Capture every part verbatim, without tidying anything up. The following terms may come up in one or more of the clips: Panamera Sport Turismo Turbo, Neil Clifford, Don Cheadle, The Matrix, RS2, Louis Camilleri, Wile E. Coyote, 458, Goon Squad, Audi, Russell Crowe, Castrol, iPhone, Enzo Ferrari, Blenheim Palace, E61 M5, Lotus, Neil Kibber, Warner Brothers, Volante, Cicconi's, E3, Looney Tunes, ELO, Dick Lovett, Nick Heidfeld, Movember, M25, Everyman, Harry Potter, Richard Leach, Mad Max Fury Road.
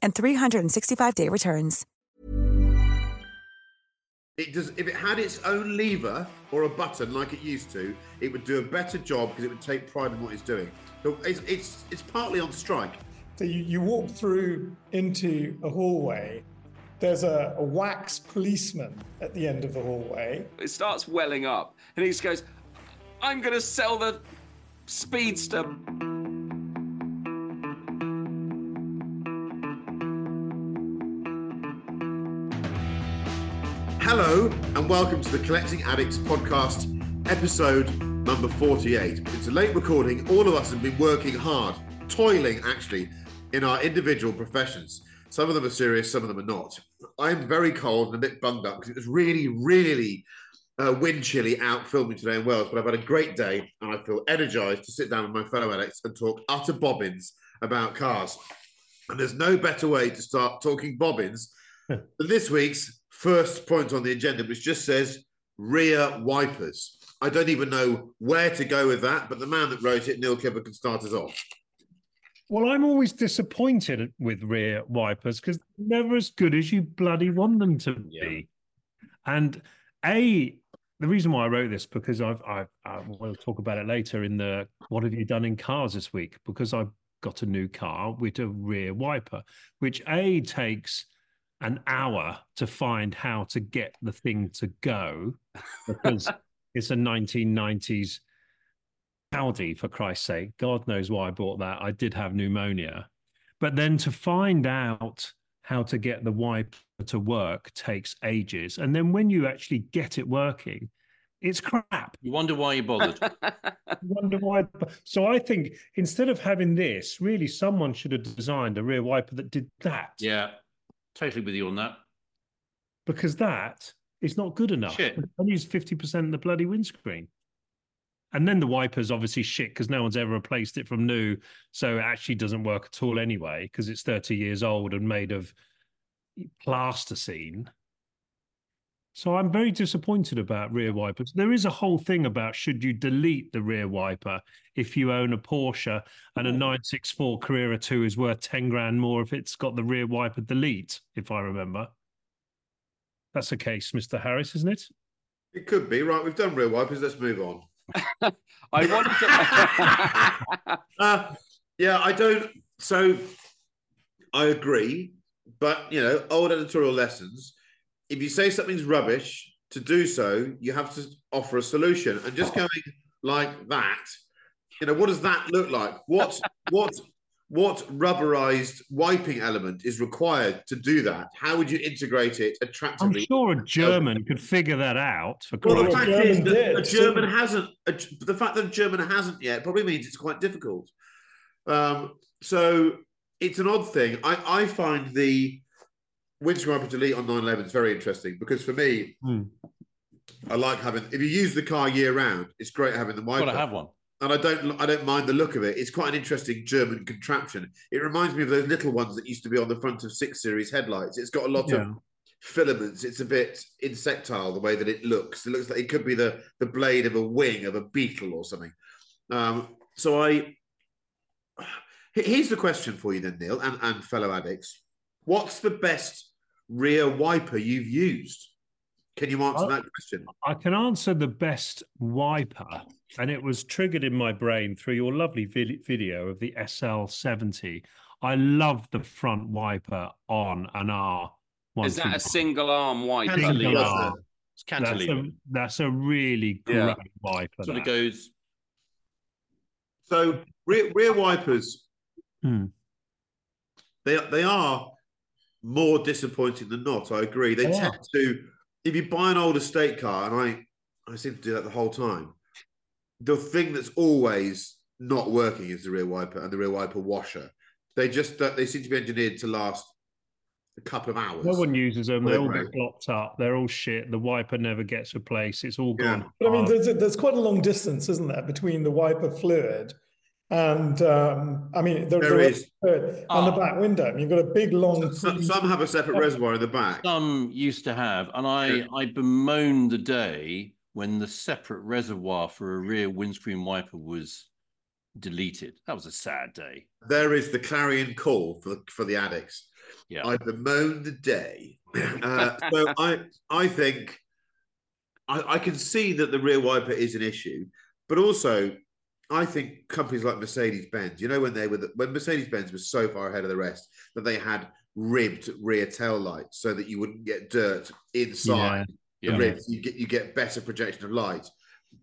and three sixty-five day returns. It does. If it had its own lever or a button like it used to, it would do a better job because it would take pride in what it's doing. So it's it's, it's partly on strike. So you, you walk through into a hallway. There's a, a wax policeman at the end of the hallway. It starts welling up and he just goes, "I'm going to sell the Speedster." Hello and welcome to the Collecting Addicts podcast, episode number forty-eight. It's a late recording. All of us have been working hard, toiling actually, in our individual professions. Some of them are serious, some of them are not. I'm very cold and a bit bunged up because it was really, really uh, wind chilly out filming today in Wales, but I've had a great day and I feel energised to sit down with my fellow addicts and talk utter bobbins about cars. And there's no better way to start talking bobbins than this week's first point on the agenda, which just says rear wipers. I don't even know where to go with that, but the man that wrote it, Neil Kibber, can start us off. Well, I'm always disappointed with rear wipers because they're never as good as you bloody want them to be. Yeah. And A, the reason why I wrote this, because I've, I've, I will talk about it later in the What Have You Done in Cars this week, because I've got a new car with a rear wiper, which A, takes an hour to find how to get the thing to go because it's a nineteen nineties Audi, for Christ's sake. God knows why I bought that. I did have pneumonia. But then to find out how to get the wiper to work takes ages. And then when you actually get it working, it's crap. You wonder why you bothered. You wonder why. So I think instead of having this, really someone should have designed a rear wiper that did that. Yeah. Totally with you on that. Because that is not good enough. Shit. I use fifty percent of the bloody windscreen. And then the wiper's obviously shit because no one's ever replaced it from new. So it actually doesn't work at all anyway because it's thirty years old and made of plasticine. So I'm very disappointed about rear wipers. There is a whole thing about should you delete the rear wiper if you own a Porsche and a nine sixty-four Carrera two is worth ten grand more if it's got the rear wiper delete, if I remember. That's the case, Mister Harris, isn't it? It could be. Right, we've done rear wipers. Let's move on. I wanted to... uh, yeah, I don't... So, I agree. But, you know, old editorial lessons... If you say something's rubbish, to do so, you have to offer a solution. And just going like that, you know, what does that look like? What what, what rubberized wiping element is required to do that? How would you integrate it attractively? I'm sure a German could figure that out. For well, the fact is that a German hasn't. A, the fact that a German hasn't yet probably means it's quite difficult. Um, so it's an odd thing. I, I find the... windscreen wiper delete on nine eleven is very interesting because for me, mm. I like having... If you use the car year-round, it's great having the wiper. You've got to have one. And I don't, I don't mind the look of it. It's quite an interesting German contraption. It reminds me of those little ones that used to be on the front of six series headlights. It's got a lot yeah. of filaments. It's a bit insectile the way that it looks. It looks like it could be the the blade of a wing of a beetle or something. Um, so I, here's the question for you then, Neil, and, and fellow addicts. What's the best rear wiper you've used? Can you answer I, that question? I can answer the best wiper, and it was triggered in my brain through your lovely video of the S L seventy. I love the front wiper on an R. Is that a single arm wiper? Single arm. It's cantilever. That's a, that's a really great yeah. wiper. Sort of goes. So rear, rear wipers, hmm. they they are more disappointing than not. I agree. They yeah. tend to. If you buy an old estate car, and I, I seem to do that the whole time, the thing that's always not working is the rear wiper and the rear wiper washer. They just they seem to be engineered to last a couple of hours. No one uses them. They all get blocked up. They're all shit. The wiper never gets replaced. It's all gone. Yeah. But I mean, there's, there's quite a long distance, isn't there, between the wiper fluid and um, I mean, the, there the is on oh. the back window. I mean, you've got a big long. Some, some have a separate oh. reservoir in the back. Some used to have, and I yeah. I bemoaned the day when the separate reservoir for a rear windscreen wiper was deleted. That was a sad day. There is the clarion call for for the addicts. Yeah, I bemoaned the day. uh, so I I think I, I can see that the rear wiper is an issue, but also, I think companies like Mercedes-Benz, you know, when they were the, when Mercedes-Benz was so far ahead of the rest that they had ribbed rear tail lights so that you wouldn't get dirt inside yeah. the yeah. ribs. You get you get better projection of light.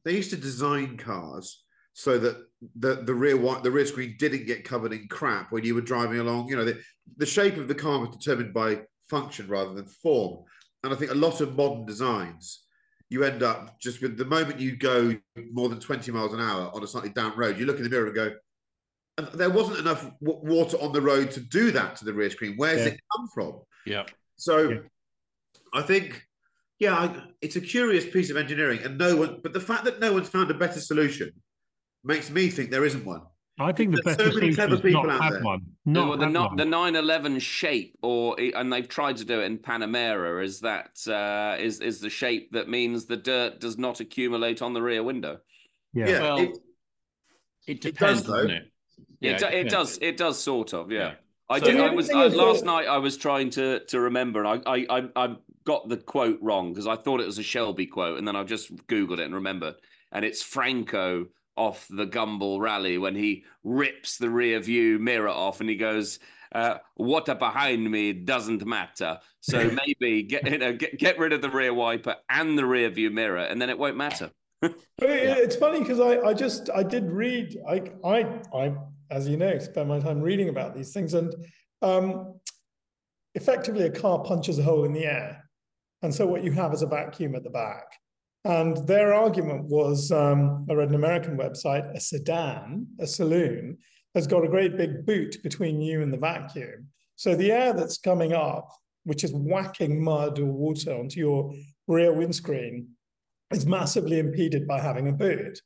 They used to design cars so that the the rear the rear screen didn't get covered in crap when you were driving along. You know, the, the shape of the car was determined by function rather than form. And I think a lot of modern designs, you end up just with the moment you go more than twenty miles an hour on a slightly down road, you look in the mirror and go, there wasn't enough w water on the road to do that to the rear screen. Where's yeah. it come from? Yeah. So yeah. I think, yeah, I, it's a curious piece of engineering, and no one, but the fact that no one's found a better solution makes me think there isn't one. I think the There's best so many clever people out there. One. No, well, the, one. the nine eleven shape, or and they've tried to do it in Panamera, is that uh, is is the shape that means the dirt does not accumulate on the rear window. Yeah, yeah well, it, it depends, it does, doesn't it? Yeah, it, do, it yeah. does. It does sort of. Yeah, yeah. I so did. I was I, last it. night. I was trying to to remember, and I I I got the quote wrong because I thought it was a Shelby quote, and then I just googled it and remembered, and it's Franco off the Gumball Rally when he rips the rear view mirror off and he goes, uh, water behind me doesn't matter. So maybe get you know get, get rid of the rear wiper and the rear view mirror, and then it won't matter. But it, yeah. it's funny because I, I just I did read I I I as you know spend my time reading about these things, and um, effectively a car punches a hole in the air, and so what you have is a vacuum at the back. And their argument was, um, I read an American website, a sedan, a saloon, has got a great big boot between you and the vacuum. So the air that's coming up, which is whacking mud or water onto your rear windscreen, is massively impeded by having a boot.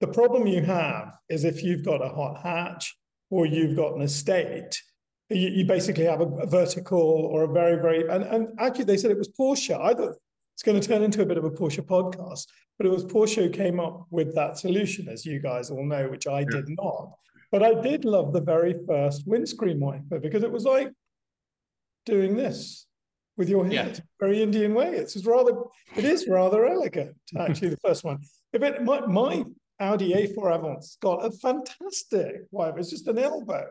The problem you have is if you've got a hot hatch or you've got an estate, you, you basically have a, a vertical or a very, very, and, and actually they said it was Porsche. I thought, it's going to turn into a bit of a Porsche podcast, but it was Porsche who came up with that solution, as you guys all know, which I yeah. did not. But I did love the very first windscreen wiper because it was like doing this with your head, yeah. very Indian way. It's just rather, it is rather elegant, actually, the first one. If it, my, my Audi A four Avant's got a fantastic wiper. It's just an elbow,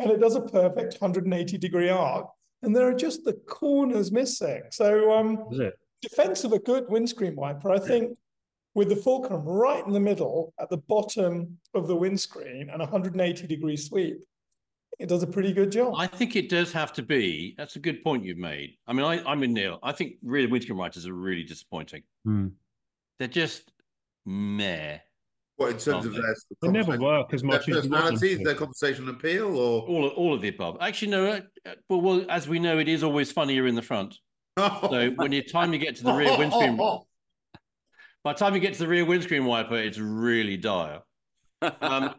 and it does a perfect one hundred eighty degree arc, and there are just the corners missing. So, um, is it? Defense of a good windscreen wiper, I think, with the fulcrum right in the middle at the bottom of the windscreen and a one hundred eighty degree sweep, it does a pretty good job. I think it does have to be. That's a good point you've made. I mean, I, I'm in Neil. I think rear windscreen wipers are really disappointing. Mm. They're just meh. What, in terms of their they never work as much their as personalities, their conversational appeal, or all all of the above? Actually, no. But well, as we know, it is always funnier in the front. So when you time you get to the rear windscreen, by the time you get to the rear windscreen wiper, it's really dire. Um,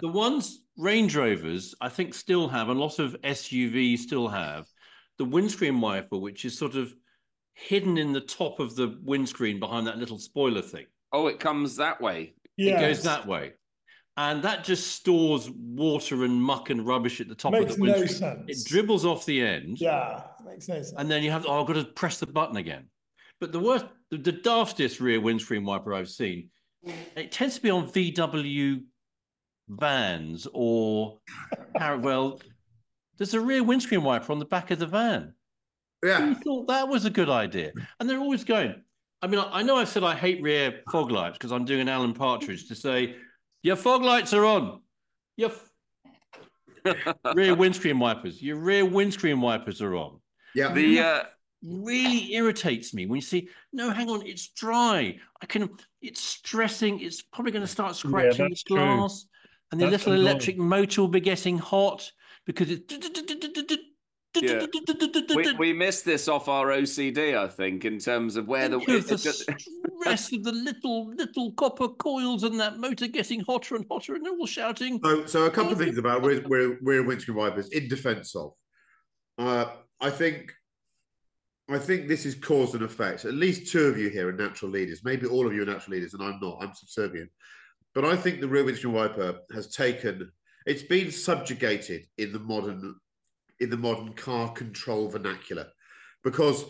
the ones Range Rovers, I think, still have, and a lot of S U Vs still have, the windscreen wiper, which is sort of hidden in the top of the windscreen behind that little spoiler thing. Oh, it comes that way. Yes. It goes that way. And that just stores water and muck and rubbish at the top makes of the windscreen. Makes no sense. It dribbles off the end. Yeah, makes no sense. And then you have, oh, I've got to press the button again. But the worst, the, the daftest rear windscreen wiper I've seen, it tends to be on V W vans or, well, there's a rear windscreen wiper on the back of the van. Yeah. Who thought that was a good idea? And they're always going. I mean, I know I've said I hate rear fog lights because I'm doing an Alan Partridge to say, your fog lights are on. Your f- rear windscreen wipers. Your rear windscreen wipers are on. Yeah. The... Uh- really irritates me when you see, no, hang on, it's dry. I can, it's stressing. It's probably going to start scratching yeah, this glass. True. And the that's little annoying. Electric motor will be getting hot because it's... Yeah. We, we missed this off our O C D, I think, in terms of where the... the stress of the little, little copper coils and that motor getting hotter and hotter and they're all shouting. So, so a couple of things about rear, rear, rear windscreen wipers in defence of. Uh, I think... I think this is cause and effect. At least two of you here are natural leaders. Maybe all of you are natural leaders, and I'm not. I'm subservient. But I think the rear windscreen wiper has taken... It's been subjugated in the modern in the modern car control vernacular because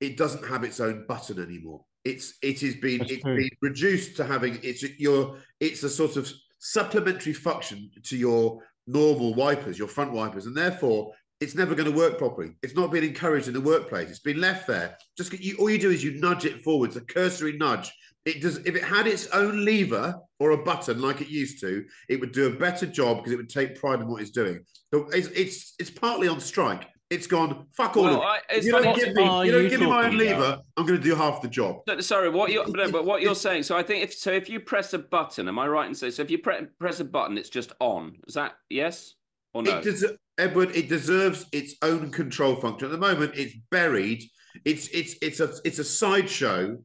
it doesn't have its own button anymore. It's it is been it's been reduced to having it's your it's a sort of supplementary function to your normal wipers, your front wipers, and therefore. It's never going to work properly. It's not been encouraged in the workplace. It's been left there. Just you, all you do is you nudge it forwards, a cursory nudge. It does. If it had its own lever or a button like it used to, it would do a better job because it would take pride in what it's doing. So it's it's, it's partly on strike. It's gone, fuck all well, of I, it. You don't give me, you don't you give me my own lever, about? I'm going to do half the job. No, sorry, what you're, no, but what you're saying, so I think, if so if you press a button, am I right in saying, so if you pre- press a button, it's just on. Is that, yes or no? It does, Edward, it deserves its own control function. At the moment, it's buried. It's it's it's a it's a sideshow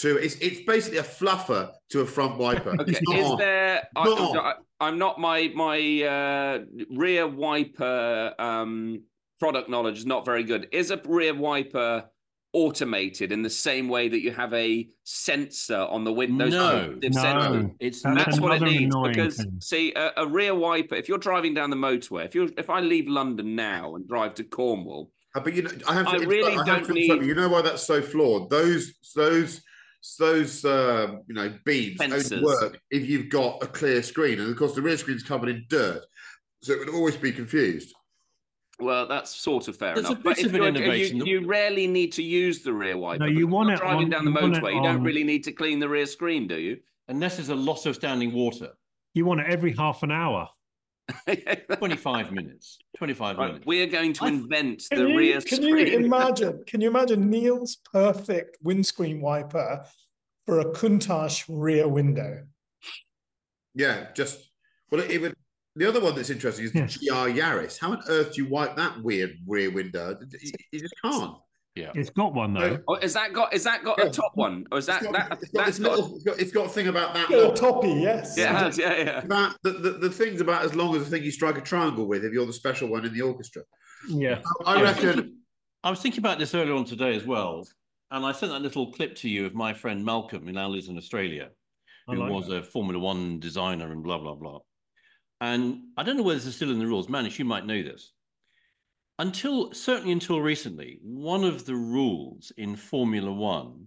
to it's it's basically a fluffer to a front wiper. Okay. It's not Is on. there? I, not I, I'm not my my uh, rear wiper um, product knowledge is not very good. Is a rear wiper automated in the same way that you have a sensor on the window? No, no, it's that's, that's what it needs. Because thing. see, a, a rear wiper. If you're driving down the motorway, if you if I leave London now and drive to Cornwall, uh, but you know, I have to. I really I don't to need. You know why that's so flawed? Those those those uh, you know beams only work if you've got a clear screen, and of course the rear screen's covered in dirt, so it would always be confused. Well, that's sort of fair There's enough. But if you, you rarely need to use the rear wiper. No, you want it driving on, down the motorway. You don't really need to clean the rear screen, do you? Unless there's a lot of standing water. You want it every half an hour. twenty-five minutes. twenty-five right, minutes. We are going to invent I, the you, rear can screen. You imagine, can you imagine Neil's perfect windscreen wiper for a Countach rear window? Yeah, just... Well, it, it would... The other one that's interesting is the G R Yaris. How on earth do you wipe that weird rear window? You just can't. Yeah, it's got one though. Oh, is that got? Is that got yeah. a top one? Or is that it's got, that? It's got, that's got, little, got. It's got a thing about that. Little toppy, yes. Yeah, it has. Yeah, yeah. About the, the the thing's about as long as the thing you strike a triangle with if you're the special one in the orchestra. Yeah, I, I, I reckon. Was thinking, I was thinking about this earlier on today as well, and I sent that little clip to you of my friend Malcolm, who now lives in Australia, who like was that. a Formula One designer and blah blah blah. And I don't know whether this is still in the rules. Manish, you might know this. Until, certainly until recently, one of the rules in Formula One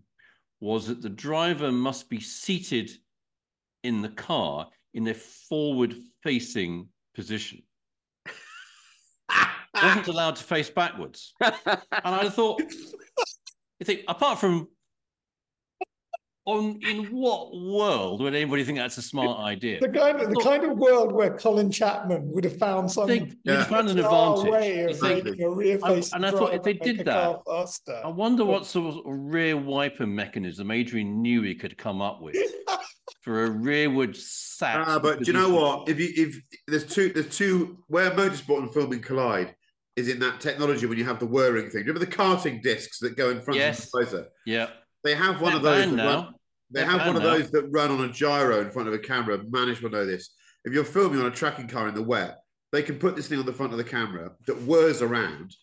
was that the driver must be seated in the car in a forward-facing position. Wasn't allowed to face backwards. And I thought, you think, apart from, On, in what world would anybody think that's a smart idea? The kind of, the kind of world where Colin Chapman would have found something. Yeah. You'd found an advantage. Way of they, a rear face and I thought if they did that, I wonder what sort of rear wiper mechanism Adrian Newey could come up with for a rearward sat. Ah, but do you know what? If you if there's two there's two where motorsport and filming collide. Is in that technology when you have the whirring thing. Remember the karting discs that go in front yes. of the visor? Yeah. They have one They're of those. That They have one of those that run on a gyro in front of a camera. Managed will know this. If you're filming on a tracking car in the wet, they can put this thing on the front of the camera that whirs around,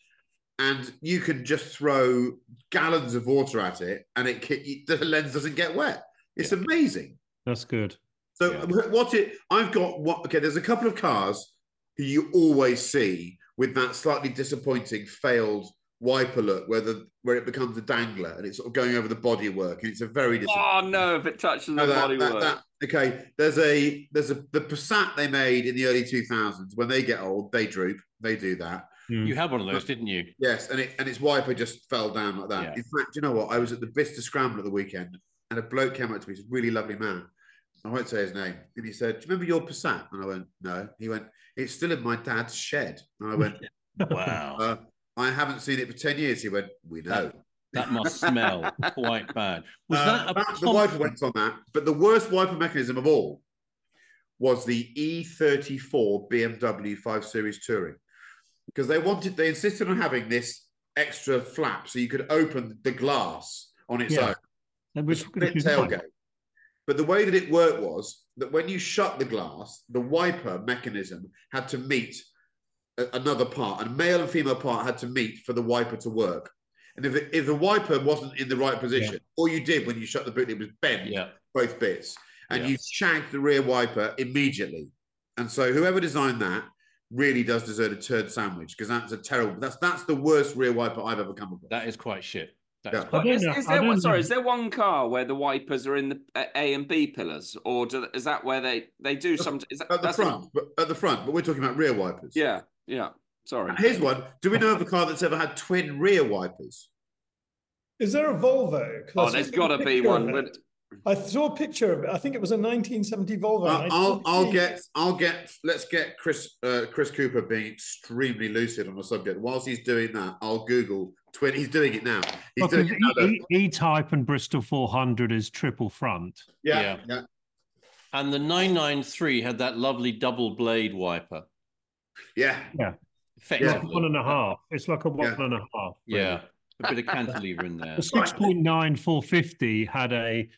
and you can just throw gallons of water at it, and it can, the lens doesn't get wet. It's yeah. amazing. That's good. So yeah. what it I've got what okay. There's a couple of cars who you always see with that slightly disappointing failed wiper look, where the where it becomes a dangler and it's sort of going over the bodywork, and it's a very disappointing. Oh no! If it touches the no, bodywork. Okay, there's a there's a the Passat they made in the early two thousands. When they get old, they droop. They do that. You had one of those, didn't you? Yes, and it and its wiper just fell down like that. Yeah. In fact, you know what? I was at the Bicester Scramble at the weekend, and a bloke came up to me. He's a really lovely man. I won't say his name. And he said, "Do you remember your Passat?" And I went, "No." He went, "It's still in my dad's shed." And I went, "Wow." Uh, I haven't seen it for ten years. He went, "We know." That must smell quite bad. Was uh, that a that, the wiper went on that. But the worst wiper mechanism of all was the E thirty-four B M W five series Touring. Because they wanted, they insisted on having this extra flap so you could open the glass on its yeah. own. And which split tailgate. But the way that it worked was that when you shut the glass, the wiper mechanism had to meet a, another part, and male and female part had to meet for the wiper to work. And if, it, if the wiper wasn't in the right position, yeah. all you did when you shut the boot, it was bend yeah. both bits, and yeah. you shagged the rear wiper immediately. And so whoever designed that really does deserve a turd sandwich, because that's a terrible. That's that's the worst rear wiper I've ever come across. That is quite shit. That yeah. is quite is, is there one, sorry, is there one car where the wipers are in the A and B pillars, or do, is that where they they do some? Is that, at the front, it? But at the front. But we're talking about rear wipers. Yeah, yeah. Sorry. Here's one. Do we know of a car that's ever had twin rear wipers? Is there a Volvo? Oh, there's got to be one. But... I saw a picture of it. I think it was a nineteen seventy Volvo. Uh, I'll, I'll get, I'll get, let's get Chris uh, Chris Cooper being extremely lucid on the subject. Whilst he's doing that, I'll Google twin. He's doing it now. He's doing it now, e, e Type and Bristol four hundred is triple front. Yeah, yeah. yeah. And the nine ninety-three had that lovely double blade wiper. Yeah. Yeah. Effectively. Like one and a half. It's like a one yeah. and a half. Really. Yeah. A bit of cantilever in there. The six point nine four fifty had a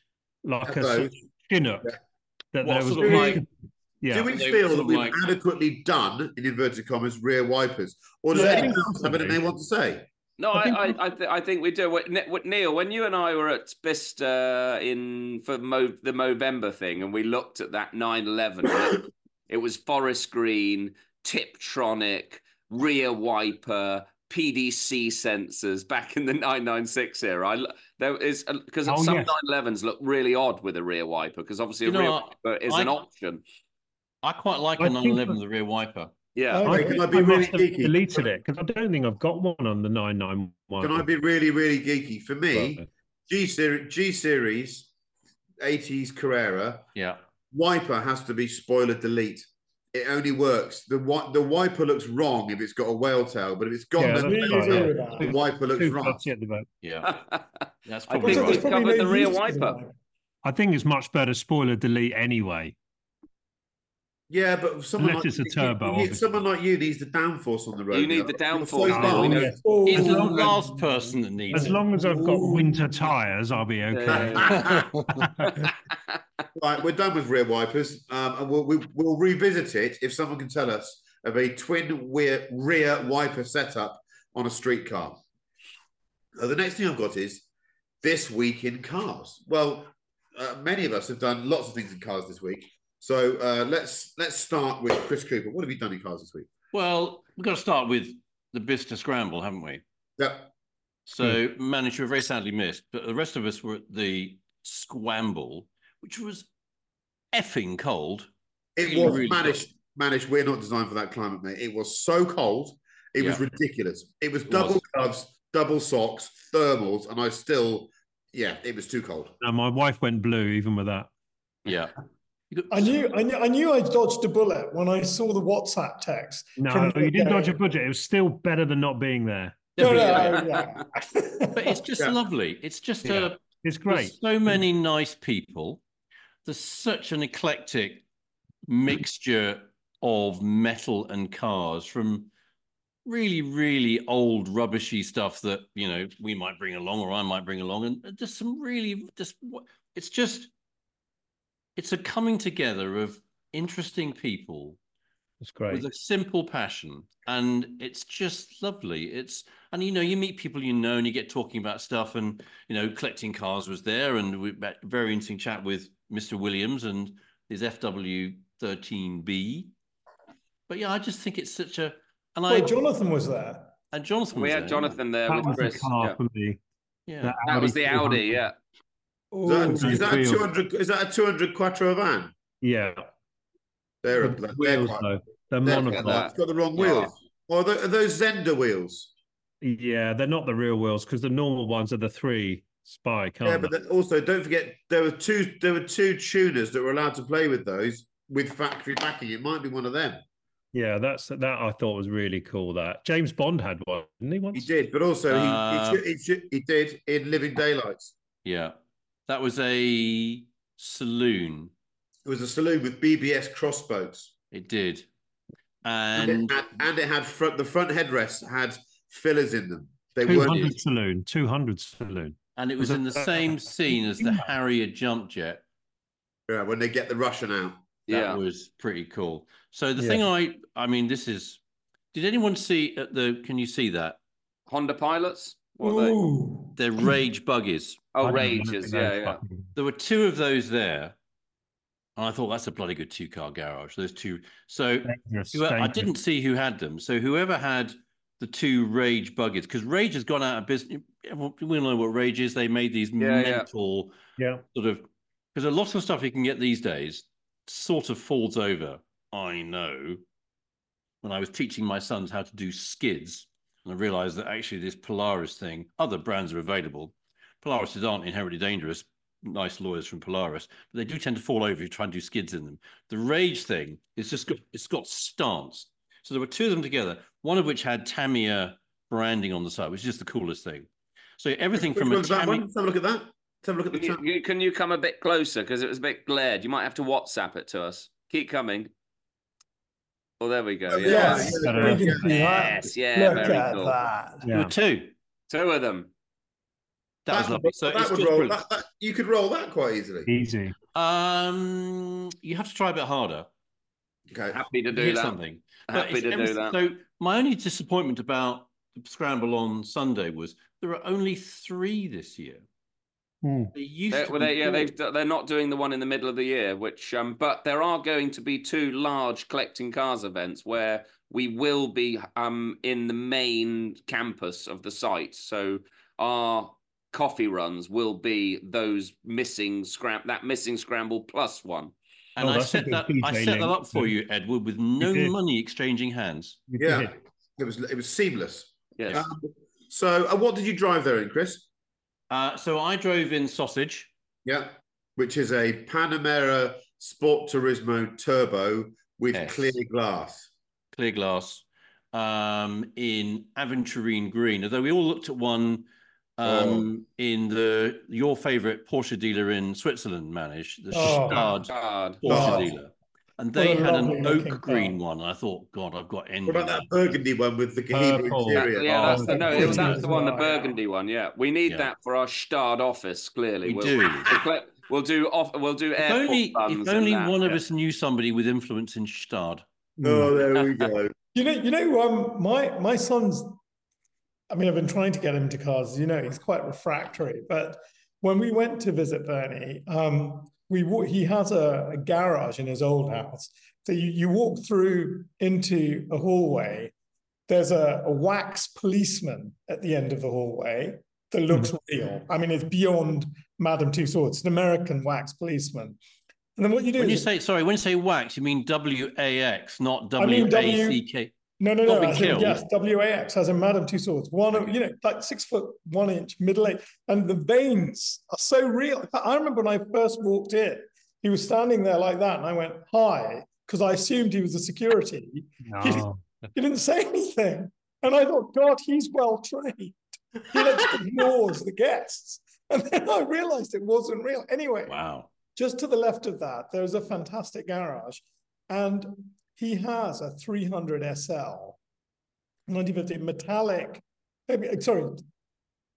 like a sort of Chinook yeah. that what there was. Sort of like, yeah. Do we feel that we've like... adequately done in inverted commas rear wipers, or does yeah. anyone else have anything they want to say? No, I I think I, I, th I think we do. What, Neil, when you and I were at Bicester in for Mo, the Movember thing, and we looked at that nine eleven, it, it was forest green, Tiptronic, rear wiper, P D C sensors back in the nine ninety-six era. I, there is because oh, some yes. nine elevens look really odd with a rear wiper, because obviously you a rear what? wiper is I, an option. I quite like I a nine eleven with a rear wiper. Yeah, oh, okay. Can I be I really geeky? Deleted it because I don't think I've got one on the nine ninety-one. Can I be really really geeky? For me, G series, G series, eighties Carrera. Yeah, wiper has to be spoiler delete. It only works. The the wiper looks wrong if it's got a whale tail, but if it's got yeah, no tail, right. the wiper looks wrong. Right. Yeah, that's probably right. It's probably the rear wiper. I think it's much better spoiler delete anyway. Yeah, but someone unless like it's a turbo. You, you, someone like you needs the downforce on the road. You need the downforce. Oh, yeah. oh, it's the last person that needs as it. As long as I've Ooh. got winter tyres, I'll be okay. Yeah. Right, we're done with rear wipers, um, and we'll, we, we'll revisit it if someone can tell us of a twin rear, rear wiper setup on a street car. Uh, the next thing I've got is this week in cars. Well, uh, many of us have done lots of things in cars this week. So uh, let's let's start with Chris Cooper. What have you done in cars this week? Well, we've got to start with the Bicester Scramble, haven't we? Yep. So hmm. managed to have very sadly missed, but the rest of us were at the Scramble, which was effing cold. It was really managed. Managed. We're not designed for that climate, mate. It was so cold. It yeah. was ridiculous. It was double it was. gloves, double socks, thermals, and I still, yeah, it was too cold. And my wife went blue even with that. Yeah. I knew, I knew, I knew I dodged a bullet when I saw the WhatsApp text. No, you didn't dodge a bullet. It was still better than not being there. No, no, yeah. But it's just yeah. lovely. It's just yeah. a. It's great. So many nice people. There's such an eclectic mixture of metal and cars, from really, really old rubbishy stuff that, you know, we might bring along or I might bring along. And just some really, just it's just, it's a coming together of interesting people. It's great. With a simple passion. And it's just lovely. It's, and, you know, you meet people, you know, and you get talking about stuff and, you know, Collecting Cars was there. And we had a very interesting chat with Mister Williams and his F W thirteen B. But yeah, I just think it's such a, and well, I, Jonathan was there. And Jonathan was we had there, Jonathan there that with was Chris. Yeah. yeah. That, that was the Audi, yeah. Ooh, is that, is that a two hundred? Is that a two hundred Quattro van? Yeah, they're the a wheels they're though. They're monocoque. It's got the wrong wheels. Yeah. Or the, are those Zender wheels? Yeah, they're not the real wheels because the normal ones are the three spike. Yeah, but then also don't forget there were two. There were two tuners that were allowed to play with those with factory backing. It might be one of them. Yeah, that's that I thought was really cool. That James Bond had one, didn't he? Once? He did, but also uh, he, he, he, he did in Living Daylights. Yeah. That was a saloon. It was a saloon with B B S crossbones. It did. And, and, it, had, and it had front, the front headrests had fillers in them. They two hundred saloon, two hundred saloon. And it was, was in the same scene as the Harrier jump jet. Yeah, when they get the Russian out. That yeah. was pretty cool. So the yeah. thing I, I mean, this is, did anyone see at the, can you see that? Honda Pilots? What are they? They're Rage buggies. Oh, Rages, yeah, yeah. There were two of those there. And I thought, that's a bloody good two-car garage. There's two. So dangerous, whoever, dangerous. I didn't see who had them. So whoever had the two Rage buggies, because Rage has gone out of business. We all know what Rage is. They made these yeah, mental yeah. sort of... Because a lot of stuff you can get these days sort of folds over. I know. When I was teaching my sons how to do skids, and I realized that actually this Polaris thing, other brands are available. Polarises aren't inherently dangerous. Nice lawyers from Polaris, but they do tend to fall over if you try and do skids in them. The Rage thing, it's just got, it's got stance. So there were two of them together, one of which had Tamiya branding on the side, which is just the coolest thing. So everything which from a Tamiya... Let's have a look at that. Let's have a look at the can you, can you come a bit closer? Because it was a bit glared. You might have to WhatsApp it to us. Keep coming. Oh, there we go. Oh, yeah. Yes. Yes. yes, yeah, look very at cool. That. Yeah. There were two. Two of them. That, that was lovely. So that would roll, that, that, you could roll that quite easily. Easy. Um, you have to try a bit harder. Okay. Happy to do that. Something. Happy to every, do that. So my only disappointment about the Scramble on Sunday was there are only three this year. Mm. They used they're, to well, they, yeah, they've, they're not doing the one in the middle of the year, which um, but there are going to be two large Collecting Cars events where we will be um, in the main campus of the site. So our coffee runs will be those missing scram that missing Scramble plus one. And oh, I set that P J I set that up for you, Edward, with no money exchanging hands. Yeah, it was it was seamless. Yes. Um, so, uh, what did you drive there in, Chris? Uh, so I drove in Sausage. Yeah, which is a Panamera Sport Turismo Turbo with yes. clear glass. Clear glass um, in aventurine green. Although we all looked at one um, oh. in the your favourite Porsche dealer in Switzerland, managed, the oh, Stard Porsche God. dealer. And they had an oak green one. I thought, God, I've got envy. What about that burgundy one with the Cahiba interior? Yeah, that's the, no, it was, that's the one, the burgundy one. Yeah, we need yeah. that for our Stard office. Clearly, we we'll, do. We'll, we'll do off. We'll do. If only, if only that, one yeah. of us knew somebody with influence in Stard. Oh, there we go. you know, you know, um, my my son's. I mean, I've been trying to get him to cars. You know, he's quite refractory. But when we went to visit Bernie. Um, We, he has a, a garage in his old house that so you, you walk through into a hallway. There's a, a wax policeman at the end of the hallway that looks real. I mean, it's beyond Madame Tussauds. It's an American wax policeman. And then what you do? When you say sorry, when you say wax, you mean W A X, not W A C K. No, no, no. In, yes, W A X as in Madame Tussauds. One, you know, like six foot one inch, middle age, and the veins are so real. I remember when I first walked in, he was standing there like that, and I went hi because I assumed he was a security. No. He, he didn't say anything, and I thought, God, he's well trained. He just ignores the guests, and then I realised it wasn't real. Anyway, wow. Just to the left of that, there's a fantastic garage, and. He has a three hundred S L nineteen fifty metallic, sorry,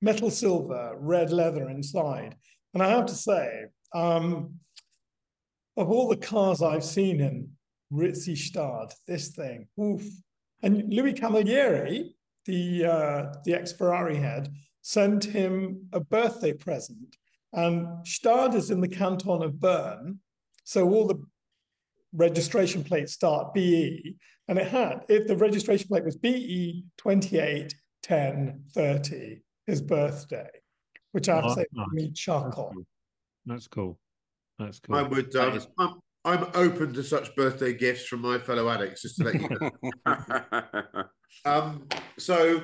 metal silver, red leather inside. And I have to say, um, of all the cars I've seen in ritzy Stard, this thing, oof. And Louis Camilleri, the uh, the ex-Ferrari head, sent him a birthday present. And Stard is in the canton of Bern, so all the registration plates start B E, and it had, if the registration plate was B E twenty-eight ten thirty, his birthday, which I have oh, to say nice. made me chuckle. That's cool. That's cool. I would, um, I'm, I'm open to such birthday gifts from my fellow addicts, just to let you know. um, so,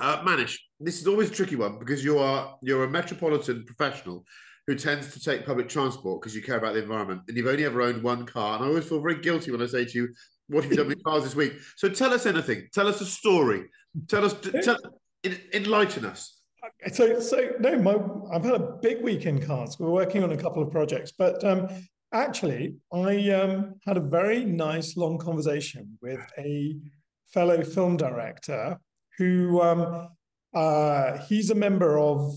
uh, Manish, this is always a tricky one because you are, you're a metropolitan professional who tends to take public transport because you care about the environment, and you've only ever owned one car. And I always feel very guilty when I say to you, what have you done with cars this week? So tell us anything. Tell us a story. Tell us, tell, enlighten us. So, so no, my, I've had a big week in cars. We're working on a couple of projects. But um, actually, I um, had a very nice long conversation with a fellow film director who, um, uh, he's a member of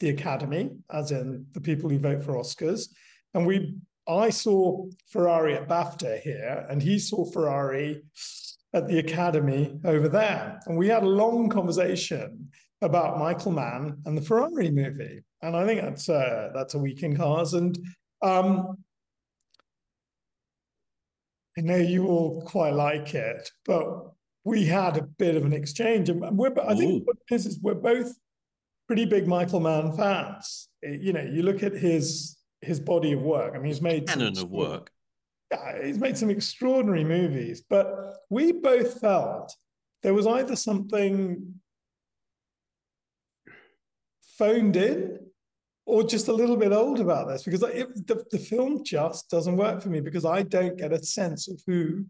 the Academy, as in the people who vote for Oscars. And we, I saw Ferrari at BAFTA here, and he saw Ferrari at the Academy over there. And we had a long conversation about Michael Mann and the Ferrari movie. And I think that's a, that's a week in cars. And um, I know you all quite like it, but we had a bit of an exchange. And we're, I think Ooh. what it is, is we're both pretty big Michael Mann fans. You know, you look at his his body of work. I mean, he's made canon of work. Yeah, he's made some extraordinary movies, but we both felt there was either something phoned in or just a little bit old about this, because it, the, the film just doesn't work for me, because I don't get a sense of who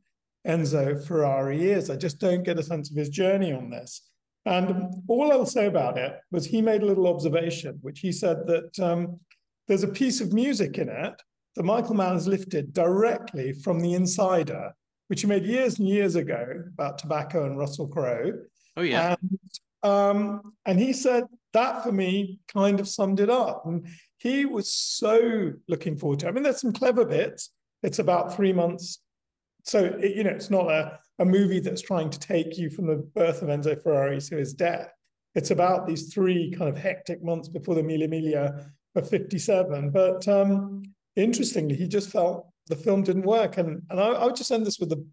Enzo Ferrari is. I just don't get a sense of his journey on this. And all I'll say about it was he made a little observation, which he said that um, there's a piece of music in it that Michael Mann has lifted directly from The Insider, which he made years and years ago about tobacco and Russell Crowe. Oh, yeah. And, um, and he said that, for me, kind of summed it up. And he was so looking forward to it. I mean, there's some clever bits. It's about three months. So, it, you know, it's not a... a movie that's trying to take you from the birth of Enzo Ferrari to his death. It's about these three kind of hectic months before the Mille Miglia of fifty-seven. But um, interestingly, he just felt the film didn't work. And, and I, I would just end this with the,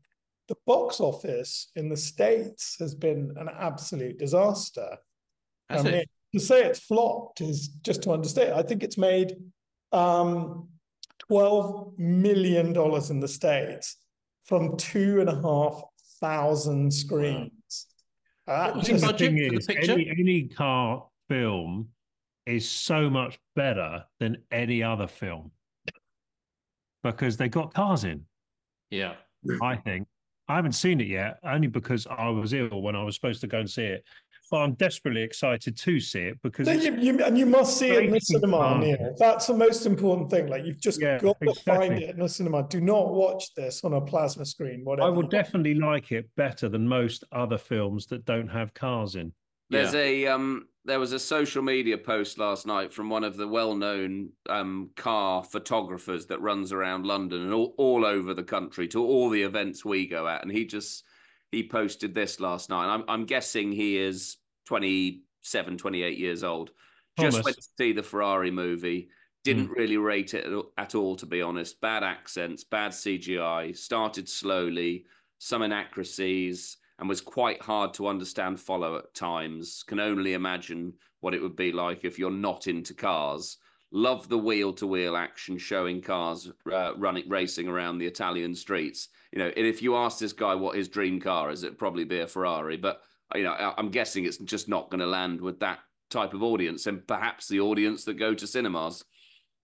the box office in the States has been an absolute disaster. I mean, to say it's flopped is just to understate. I think it's made um, twelve million dollars in the States from two and a half thousand screens. Wow. Uh, the thing is, any, any car film is so much better than any other film because they got cars in. Yeah, I think I haven't seen it yet, only because I was ill when I was supposed to go and see it. But I'm desperately excited to see it because so you, you, and you must see it in the cinema. Yeah. That's the most important thing. Like you've just yeah, got to exactly. find it in the cinema. Do not watch this on a plasma screen. Whatever. I would definitely like it better than most other films that don't have cars in. There's yeah. a um, there was a social media post last night from one of the well-known um, car photographers that runs around London and all, all over the country to all the events we go at, and he just. He posted this last night. I'm, I'm guessing he is twenty-seven, twenty-eight years old. Just Thomas. Went to see the Ferrari movie. Didn't mm. really rate it at all, to be honest. Bad accents, bad C G I, started slowly, some inaccuracies, and was quite hard to understand follow at times. Can only imagine what it would be like if you're not into cars. Love the wheel-to-wheel action showing cars uh, running, racing around the Italian streets. You know, and if you ask this guy what his dream car is, it'd probably be a Ferrari. But, you know, I'm guessing it's just not going to land with that type of audience and perhaps the audience that go to cinemas.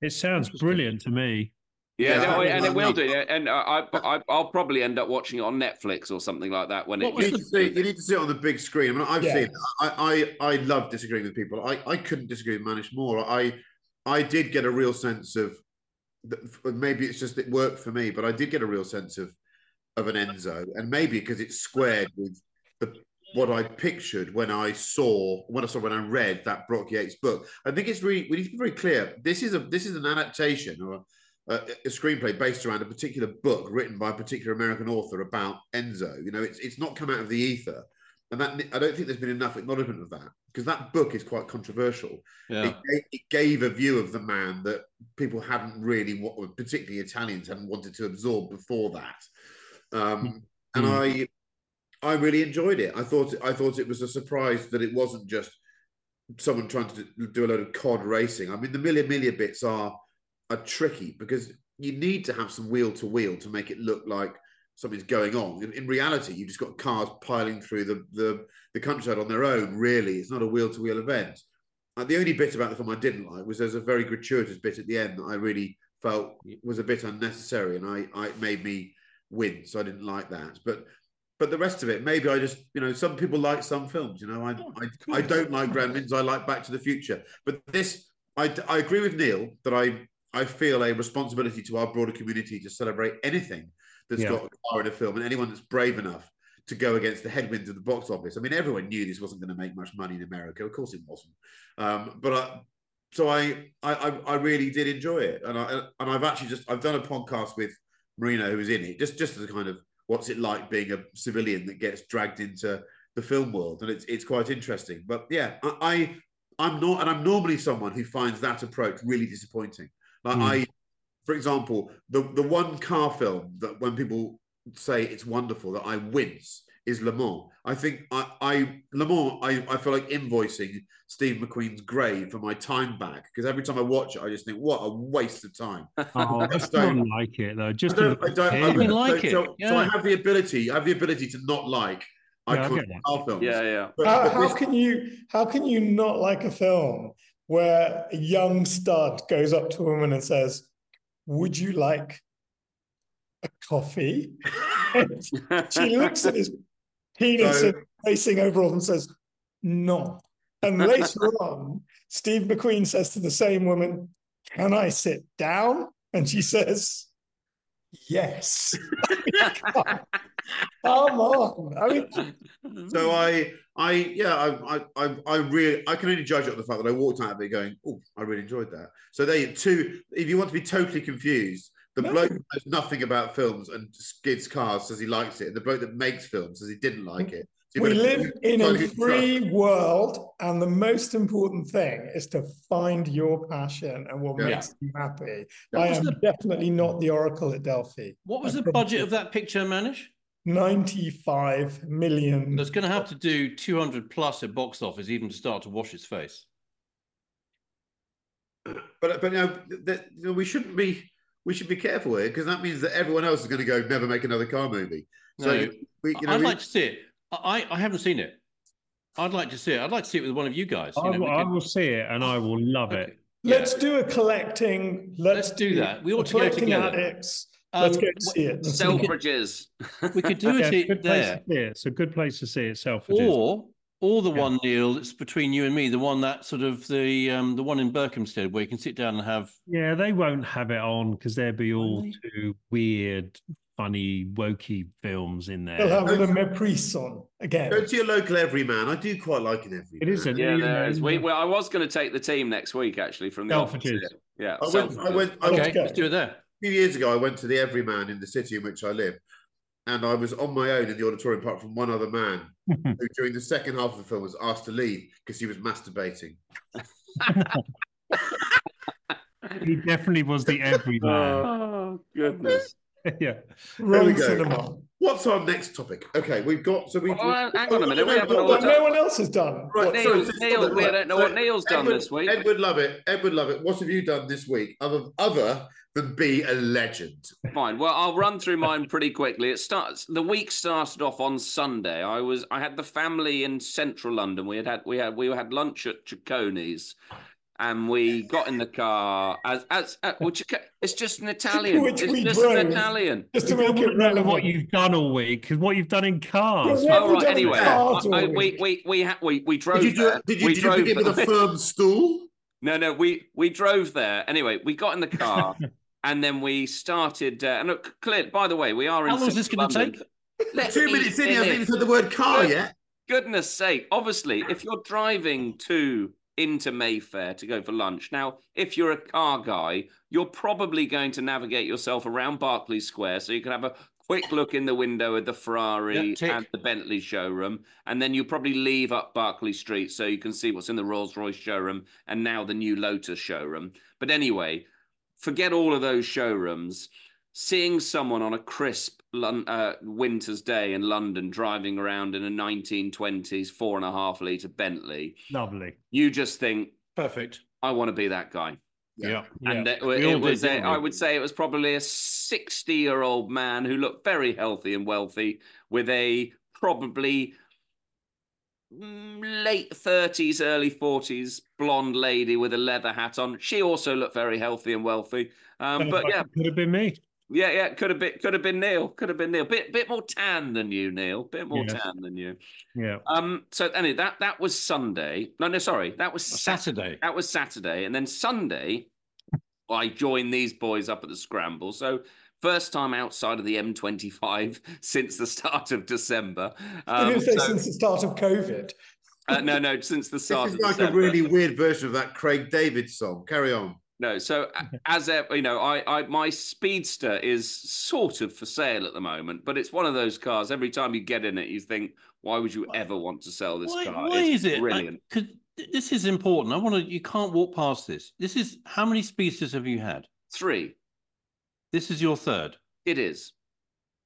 It sounds brilliant to me. Yeah, yeah no, I mean, and it will do. And I, I, I'll probably end up watching it on Netflix or something like that. When it, you, need to see, you need to see it on the big screen. I mean, I've yeah. seen it. I, I, I love disagreeing with people. I, I couldn't disagree with Manish more. I... I did get a real sense of, maybe it's just it worked for me, but I did get a real sense of of an Enzo, and maybe because it's squared with the what I pictured when I saw, when I saw, when I read that Brock Yates book. I think it's really, we need to be very clear. This is a, this is an adaptation or a, a screenplay based around a particular book written by a particular American author about Enzo. You know, it's, it's not come out of the ether. And that, I don't think there's been enough acknowledgement of that, because that book is quite controversial. Yeah. It, gave, it gave a view of the man that people hadn't really, particularly Italians, hadn't wanted to absorb before that. Um, and mm. I, I really enjoyed it. I thought I thought it was a surprise that it wasn't just someone trying to do a load of C O D racing. I mean, the Miglia Miglia bits are are tricky because you need to have some wheel to wheel to make it look like something's going on. In, in reality, you've just got cars piling through the, the the countryside on their own. Really, it's not a wheel to wheel event. Uh, the only bit about the film I didn't like was there's a very gratuitous bit at the end that I really felt was a bit unnecessary, and I, I it made me win, so I didn't like that. But But the rest of it, maybe I just, you know, some people like some films, you know, I oh, I, I don't like Grand Mins, I like Back to the Future. But this, I, I agree with Neil that I, I feel a responsibility to our broader community to celebrate anything that's yeah. got a car in a film, and anyone that's brave enough to go against the headwinds of the box office. I mean, everyone knew this wasn't going to make much money in America. Of course it wasn't. Um, but I, so I, I, I really did enjoy it. And, I, and I've actually just, I've done a podcast with Marina, who was in it, just, just as a kind of, what's it like being a civilian that gets dragged into the film world? And it's it's quite interesting. But yeah, I, I I'm not, and I'm normally someone who finds that approach really disappointing. Like mm. I, for example, the the one car film that when people say it's wonderful that I wince is Le Mans. I think I, I Le Mans, I, I feel like invoicing Steve McQueen's grave for my time back, because every time I watch it, I just think, what a waste of time. Oh, I don't like it though. Just I don't, I don't, I don't like so, it. So, yeah. so I have the ability, I have the ability to not like yeah, iconic car films. Yeah, yeah. But, how but how can you how can you not like a film where a young stud goes up to a woman and says, "Would you like a coffee?" She looks at his penis so, and racing overall and says, "No." And later on, Steve McQueen says to the same woman, "Can I sit down?" And she says, "Yes." Come on. I mean, so I, I, yeah, I, I, I really, I can only judge it on the fact that I walked out of it going, "Oh, I really enjoyed that." So there you two. If you want to be totally confused, the no. bloke who knows nothing about films and skids cars says he likes it. The bloke that makes films says he didn't like it. So we live in a free truck. world, and the most important thing is to find your passion and what yeah. makes you happy. That I am the... definitely not the Oracle at Delphi. What was I the budget of that picture, Manish? ninety-five million. That's going to have to do two hundred plus at box office even to start to wash its face. But, but you know, the, you know, we shouldn't be... We should be careful here, because that means that everyone else is going to go never make another car movie. So no, we, you know, I'd we... like to see it. I, I haven't seen it. I'd like to see it. I'd like to see it with one of you guys. You I, know, will, can... I will see it, and I will love okay. it. Let's yeah. do a collecting. Let's, let's do that. We ought to go together. Addicts. Um, let's go to see it. Selfridges. We could do okay, it good there. Place to see it. It's a good place to see it. Selfridges. Or, or the yeah. one, Neil, that's between you and me. The one that sort of the um, the one in Berkhamsted where you can sit down and have. Yeah, they won't have it on because there'll be all too weird, funny, wokey films in there. They'll have the Mepris on again. Go to your local Everyman. I do quite like an Everyman. It is a yeah. There is. We, well, I was going to take the team next week actually from the office. Yeah, I went. I went I okay, let's do it there. A few years ago, I went to the Everyman in the city in which I live, and I was on my own in the auditorium apart from one other man who, during the second half of the film, was asked to leave because he was masturbating. He definitely was the Everyman. Oh goodness. Yeah. There we go. What's our next topic? Okay, we've got so we. Oh, well, hang on a minute. We haven't what no one else has done. Right, what, Neil, sorry, Neil, Neil, we don't know so what Neil's Edward, done this week. Edward Lovett. Edward Lovett. What have you done this week, other other than be a legend? Fine. Well, I'll run through mine pretty quickly. It starts. The week started off on Sunday. I was. I had the family in central London. We had had we had we had lunch at Cicconi's. And we got in the car as as uh, which, it's just an Italian. Which it's just an Italian. Just to make it relevant, what you've done all week is what you've done in cars. Well, oh, right. Anyway, cars I, I, we we we ha- we we drove. Did you do it? Did you, did drove, you do it with a firm stool? No, no. We we drove there. Anyway, we got in the car and then we started. Uh, and look, clear. By the way, we are in. How long is this going to take? Two minutes in, I haven't even said the word car yet. goodness sake. Obviously, if you're driving to into Mayfair to go for lunch, now, if you're a car guy, you're probably going to navigate yourself around Berkeley Square so you can have a quick look in the window at the Ferrari yeah, and the Bentley showroom, and then you probably leave up Berkeley Street so you can see what's in the Rolls-Royce showroom and now the new Lotus showroom. But anyway, forget all of those showrooms. Seeing someone on a crisp uh, winter's day in London driving around in a nineteen twenties four and a half litre Bentley. Lovely. You just think, perfect. I want to be that guy. Yeah, and yeah. It, it, it was. A, I would say it was probably a sixty-year-old man who looked very healthy and wealthy, with a probably late thirties, early forties blonde lady with a leather hat on. She also looked very healthy and wealthy. Um, but yeah, could have been me. Yeah, yeah, could have been, could have been Neil, could have been Neil. Bit, bit more tan than you, Neil. Bit more yes. tan than you. Yeah. Um. So anyway, that that was Sunday. No, no, sorry, that was Saturday. Saturday. That was Saturday, and then Sunday, I joined these boys up at the Scramble. So first time outside of the M twenty-five since the start of December. Um, Did you say so, since the start of COVID? Uh, no, no, since the start. This is of like December. A really weird version of that Craig David song. Carry on. No, so as a, you know, I, I, my Speedster is sort of for sale at the moment, but it's one of those cars. Every time you get in it, you think, why would you ever want to sell this why, car? Why it's is it? Brilliant. I, could, this is important. I want to. You can't walk past this. This is how many Speedsters have you had? Three. This is your third. It is.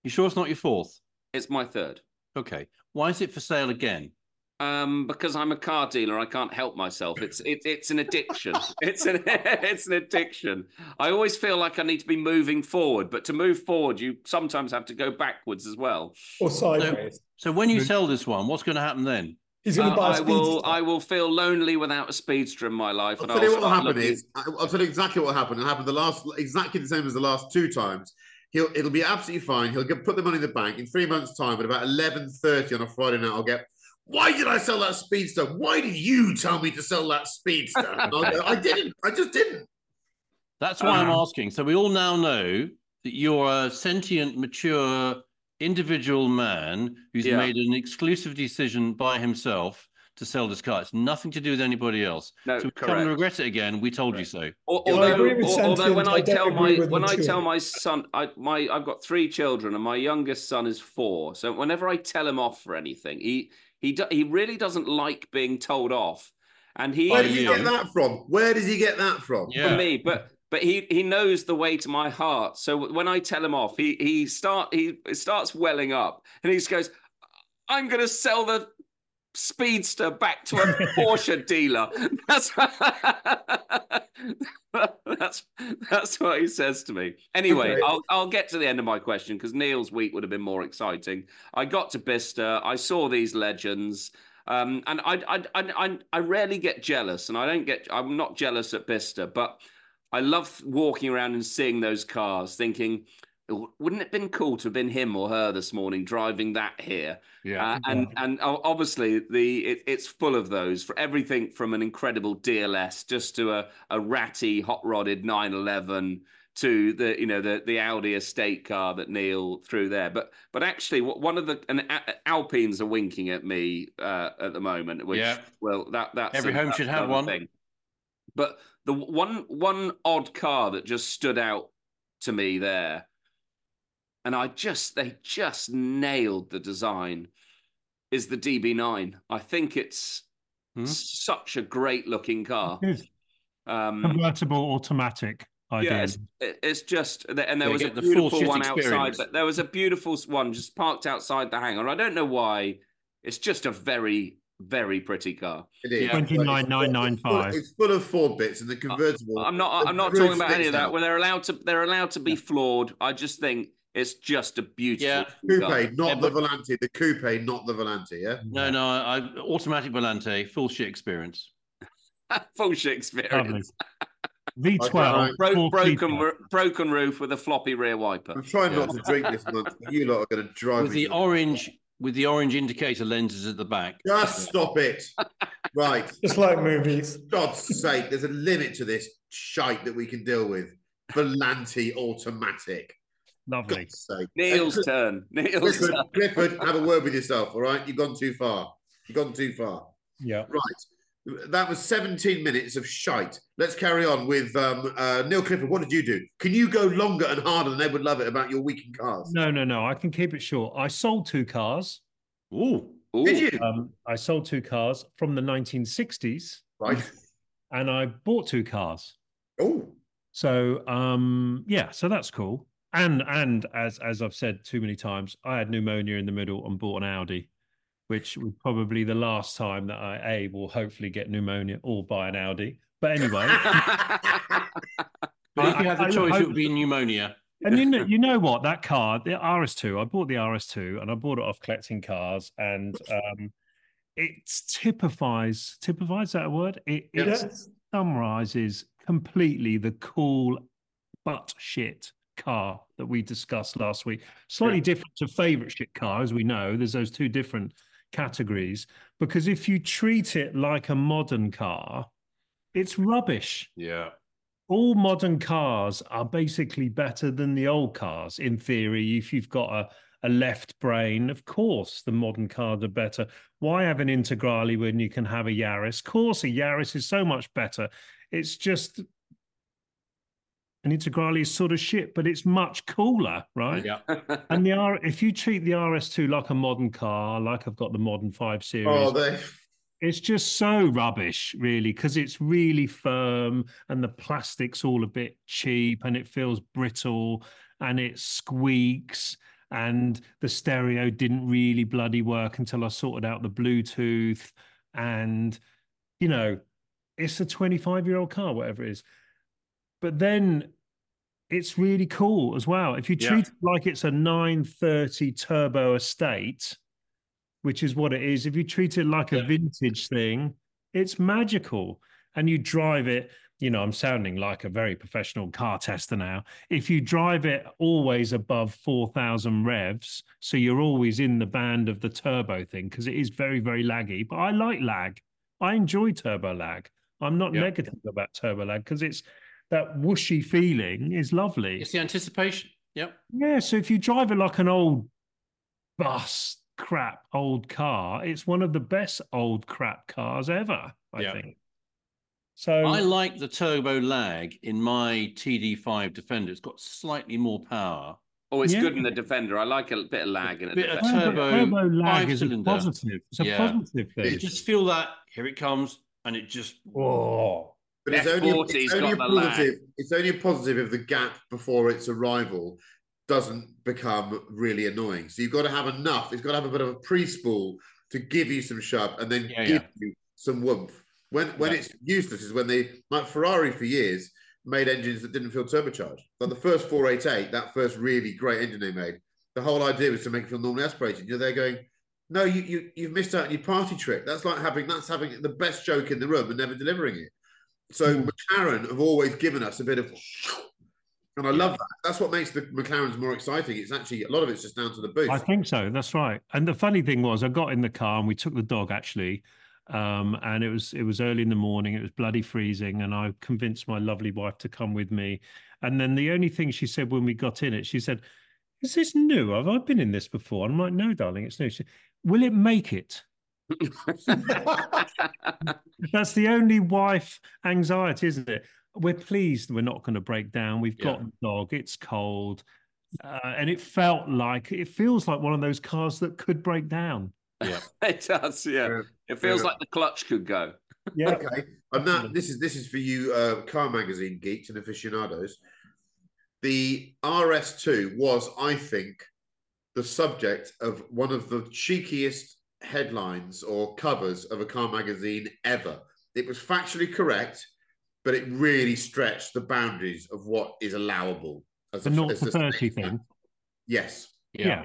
You sure it's not your fourth? It's my third. Okay. Why is it for sale again? Um, because I'm a car dealer, I can't help myself. It's it, it's an addiction. It's an it's an addiction. I always feel like I need to be moving forward, but to move forward, you sometimes have to go backwards as well, or sideways. So, so when you sell this one, what's going to happen then? He's going to uh, buy a Speedster. I will I will feel lonely without a Speedster in my life. I'll tell you what will happen is I'll tell you exactly what happened. It happened the last exactly the same as the last two times. He'll it'll be absolutely fine. He'll get, put the money in the bank in three months' time. At about eleven thirty on a Friday night, I'll get. Why did I sell that Speedster? Why did you tell me to sell that Speedster? I, I didn't. I just didn't. That's why um, I'm asking. So we all now know that you're a sentient, mature, individual man who's yeah. made an exclusive decision by himself to sell this car. It's nothing to do with anybody else. No, so we correct. Can't regret it again. We told correct. You so. Although, although when I, I tell my when I tell my son, I my I've got three children, and my youngest son is four. So whenever I tell him off for anything, he. He do, he really doesn't like being told off, and he. Where does he get that from? Where does he get that from? Yeah. From me, but but he he knows the way to my heart. So when I tell him off, he he start he starts welling up, and he just goes, "I'm going to sell the Speedster back to a Porsche dealer." That's that's that's what he says to me. Anyway, okay. I'll I'll get to the end of my question because Neil's week would have been more exciting. I got to Bicester, I saw these legends, um, and I I I I, I rarely get jealous, and I don't get I'm not jealous at Bicester, but I love walking around and seeing those cars, thinking. Wouldn't it have been cool to have been him or her this morning driving that here? Yeah, uh, and yeah. and obviously the it, it's full of those for everything from an incredible D L S just to a, a ratty hot rodded nine eleven to the you know the the Audi estate car that Neil threw there. But but actually, one of the and Alpines are winking at me uh, at the moment. Which, yeah. Well, that that's every a, home that's should have one. Thing. But the one one odd car that just stood out to me there. And I just, they just nailed the design, is the D B nine. I think it's hmm? such a great looking car. It is. Um, Convertible automatic. Idea. Yeah, it's, it's just, and there they was a beautiful one experience. Outside, but there was a beautiful one just parked outside the hangar. I don't know why. It's just a very, very pretty car. It is. twenty-nine nine ninety-five. It's full of four bits and the convertible. I'm not, I'm not talking about any of that. Well, they're allowed to, they're allowed to be yeah. flawed. I just think, it's just a beautiful yeah. coupe, not yeah, the Volante. The coupe, not the Volante. Yeah. No, no, I, automatic Volante, full shit experience. Full shit experience. V twelve, Bro- broken, r- broken roof with a floppy rear wiper. I'm trying yeah. not to drink this month. But you lot are going to drive with me the orange, with the orange indicator lenses at the back. Just stop it. Right. Just like movies. God's sake, there's a limit to this shite that we can deal with. Volante automatic. Lovely. Neil's turn. Neil's Clifford, turn. Clifford, have a word with yourself, all right? You've gone too far. You've gone too far. Yeah. Right. That was seventeen minutes of shite. Let's carry on with um, uh, Neil Clifford. What did you do? Can you go longer and harder than Edward Lovett about your week in cars? No, no, no. I can keep it short. I sold two cars. Ooh. Ooh. Did you? Um, I sold two cars from the nineteen sixties. Right. And I bought two cars. Oh. So, um, yeah, so that's cool. And and as as I've said too many times, I had pneumonia in the middle and bought an Audi, which was probably the last time that I, A, will hopefully get pneumonia or buy an Audi. But anyway. But if you had the choice, it would be pneumonia. And you know, you know what? That car, the R S two, I bought the R S two and I bought it off Collecting Cars, and um, it typifies, typifies that a word? It, it yes. summarizes completely the cool butt shit car that we discussed last week. Slightly yeah. different to favorite shit car, as we know. There's those two different categories, because if you treat it like a modern car, it's rubbish. Yeah. All modern cars are basically better than the old cars, in theory. If you've got a, a left brain, of course the modern cars are better. Why have an Integrale when you can have a Yaris? Of course a Yaris is so much better. It's just an Integrale is sort of shit, but it's much cooler, right? Yeah. And the R, if you treat the R S two like a modern car, like I've got the modern five series... Oh, they... It's just so rubbish, really, because it's really firm and the plastic's all a bit cheap and it feels brittle and it squeaks, and the stereo didn't really bloody work until I sorted out the Bluetooth, and, you know, it's a twenty-five-year-old car, whatever it is. But then it's really cool as well. If you treat yeah. it like it's a nine thirty turbo estate... which is what it is. If you treat it like yeah. a vintage thing, it's magical. And you drive it, you know, I'm sounding like a very professional car tester now. If you drive it always above four thousand revs, so you're always in the band of the turbo thing, because it is very, very laggy. But I like lag. I enjoy turbo lag. I'm not yeah. negative about turbo lag, because it's that whooshy feeling is lovely. It's the anticipation. Yep. Yeah, so if you drive it like an old bus, crap old car, it's one of the best old crap cars ever, I yeah. think. So I like the turbo lag in my T D five Defender. It's got slightly more power. Oh, it's yeah. good in the Defender. I like a bit of lag in a bit. A turbo, turbo lag is a positive. It's a yeah. positive thing. You just feel that here it comes, and it just oh. But it's only, it's, only a positive, it's only a positive if the gap before its arrival doesn't become really annoying. So you've got to have enough. It's got to have a bit of a pre-spool to give you some shove and then yeah, give yeah. you some woomph. When when yeah. it's useless is when they, like Ferrari for years, made engines that didn't feel turbocharged. But like the first four eighty-eight, that first really great engine they made, the whole idea was to make it feel normally aspirated. You know, they're going, no, you, you, you've missed out on your party trick. That's like having, that's having the best joke in the room and never delivering it. So mm. McLaren have always given us a bit of... And I yeah. love that. That's what makes the McLarens more exciting. It's actually, a lot of it's just down to the booth. I think so. That's right. And the funny thing was, I got in the car and we took the dog, actually. Um, and it was it was early in the morning. It was bloody freezing. And I convinced my lovely wife to come with me. And then the only thing she said when we got in it, she said, is this new? Have I been in this before? And I'm like, no, darling, it's new. She said, will it make it? That's the only wife anxiety, isn't it? We're pleased we're not going to break down. We've got yeah. the dog. It's cold. Uh, and it felt like, it feels like one of those cars that could break down. Yeah, it does, yeah. yeah. It feels yeah. like the clutch could go. Yeah. Okay. And that, this is this is for you uh, car magazine geeks and aficionados. The R S two was, I think, the subject of one of the cheekiest headlines or covers of a car magazine ever. It was factually correct, but it really stretched the boundaries of what is allowable. As the zero to thirty thing. Yes. Yeah.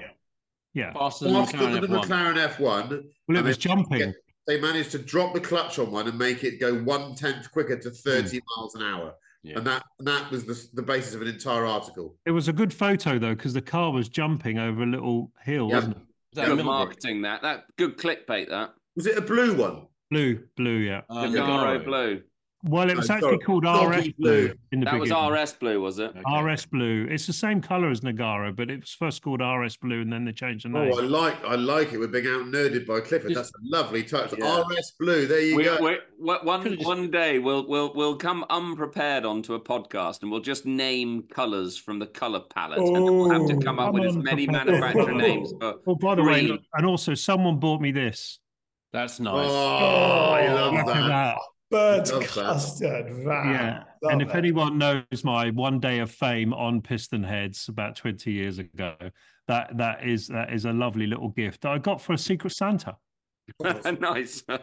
Yeah. Faster than the McLaren F one. Well, it was jumping. They managed to drop the clutch on one and make it go one tenth quicker to thirty mm. miles an hour. Yeah. And that and that was the, the basis of an entire article. It was a good photo, though, because the car was jumping over a little hill, yeah. wasn't it? That good marketing, that. that. Good clickbait, that. Was it a blue one? Blue, blue, yeah. Um, the Garo blue. Well, it was no, actually sorry. called R S Blue. Blue in the that beginning. That was R S Blue, was it? Okay. R S Blue. It's the same colour as Nagara, but it was first called R S Blue, and then they changed the name. Oh, I like, I like it. We're being out nerded by Clifford. Just, That's a lovely touch. Yeah. R S Blue. There you we, go. We're, we're, one just... one day we'll we'll we'll come unprepared onto a podcast, and we'll just name colours from the colour palette, oh, and then we'll have to come up I'm with as many manufacturer names. For well, by the way, and also someone bought me this. That's nice. Oh, oh I love that. that. Bird custard van. Yeah. Love and if it. anyone knows my one day of fame on Piston Heads about twenty years ago, that that is that is a lovely little gift that I got for a Secret Santa. Nice. uh,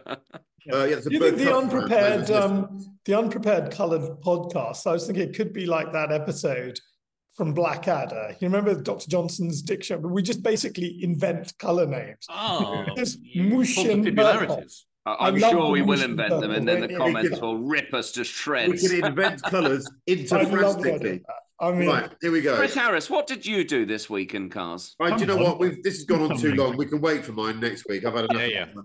yeah, you did the unprepared um, the unprepared coloured podcast. I was thinking it could be like that episode from Blackadder. You remember Doctor Johnson's dictionary? But we just basically invent colour names. Oh, Mushin. I'm I sure we will invent them, them, and then the comments can, will rip us to shreds. We can invent colours interfrastically. I mean, right, here we go. Chris Harris, what did you do this week in cars? Right, do you know what? We've, this has gone on too long. We can wait for mine next week. I've had enough. Yeah, yeah.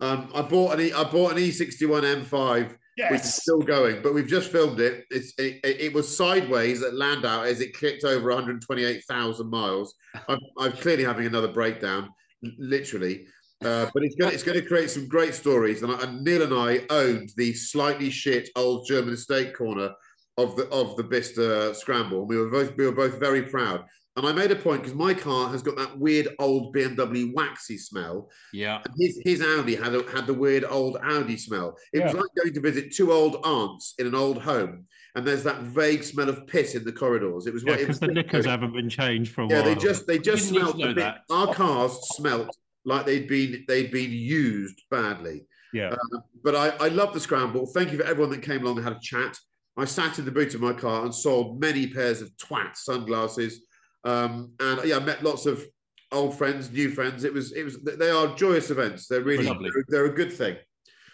Um, I bought an e, I bought an E sixty-one M five, yes. which is still going, but we've just filmed it. It's it, it was sideways at Landau as it clicked over one hundred twenty-eight thousand miles. I'm, I'm clearly having another breakdown, literally. Uh, but it's going, it's going to create some great stories. And, I, and Neil and I owned the slightly shit old German estate corner of the of the Bicester Scramble. We were both we were both very proud. And I made a point because my car has got that weird old B M W waxy smell. Yeah. And his his Audi had a, had the weird old Audi smell. It yeah. was like going to visit two old aunts in an old home. And there's that vague smell of piss in the corridors. It was because yeah, the knickers haven't been changed for a yeah, while. Yeah, they just they just smelled a bit. Our cars smelled like they'd been they'd been used badly. Yeah. Um, but I, I love the Scramble. Thank you for everyone that came along and had a chat. I sat in the boot of my car and sold many pairs of twat sunglasses. Um, and yeah, I met lots of old friends, new friends. It was it was they are joyous events. They're really they're, they're a good thing.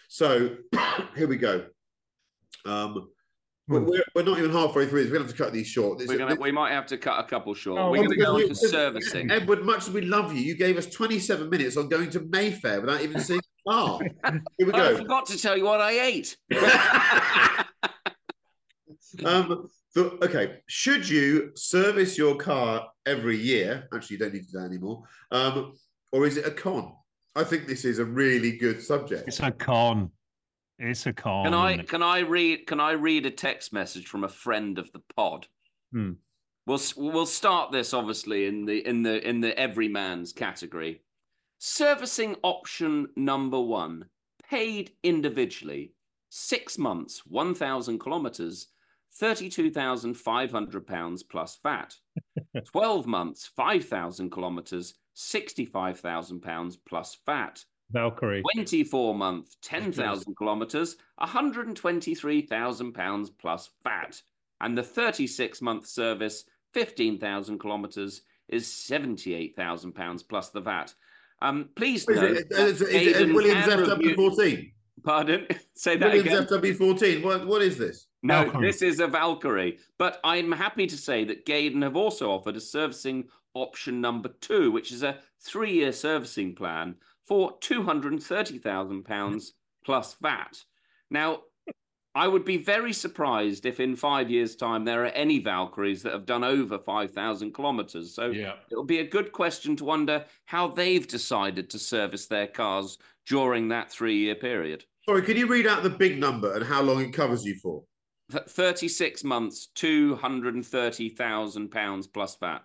So here we go. Um We're, we're not even halfway through this. We're going to have to cut these short. This, gonna, this, we might have to cut a couple short. Oh, we're going to go on to servicing. Edward, much as we love you, you gave us twenty-seven minutes on going to Mayfair without even seeing a car. Here we go. I forgot to tell you what I ate. um, so, okay. Should you service your car every year? Actually, you don't need to do that anymore. Um, or is it a con? I think this is a really good subject. It's a con. It's a con. Can I can I read can I read a text message from a friend of the pod? Hmm. We'll we'll start this obviously in the in the in the everyman's category. Servicing option number one, paid individually, six months, one thousand kilometers, thirty-two thousand five hundred pounds plus V A T, twelve months, five thousand kilometers, sixty-five thousand pounds plus V A T. Valkyrie. twenty-four month, ten thousand kilometres, one hundred twenty-three thousand pounds plus V A T. And the thirty-six month service, fifteen thousand kilometres, is seventy-eight thousand pounds plus the V A T. Um, please note... Is it, is it, is it Williams F W fourteen? Pardon? Say that Williams again. Williams F W fourteen. What, what is this? No, Valkyrie. This is a Valkyrie. But I'm happy to say that Gaydon have also offered a servicing option number two, which is a three-year servicing plan for two hundred thirty thousand pounds plus V A T. Now, I would be very surprised if in five years' time there are any Valkyries that have done over five thousand kilometres. So yeah. it'll be a good question to wonder how they've decided to service their cars during that three-year period. Sorry, could you read out the big number and how long it covers you for? thirty-six months, two hundred thirty thousand pounds plus V A T.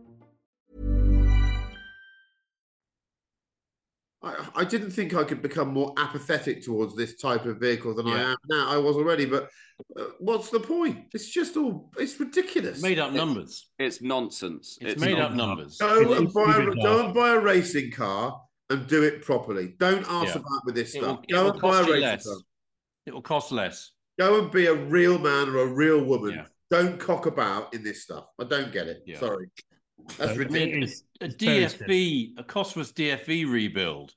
I didn't think I could become more apathetic towards this type of vehicle than yeah. I am now. I was already, but uh, what's the point? It's just all, it's ridiculous. It's made up numbers. It's, it's nonsense. It's, it's made up numbers. Go and buy a, go and buy a racing car and do it properly. Don't ask yeah. about with this stuff. Will, go and buy a racing less. car. It will cost less. Go and be a real man or a real woman. Yeah. Don't cock about in this stuff. I don't get it. Yeah. Sorry. That's ridiculous. I mean, a D F E, a costless D F E rebuild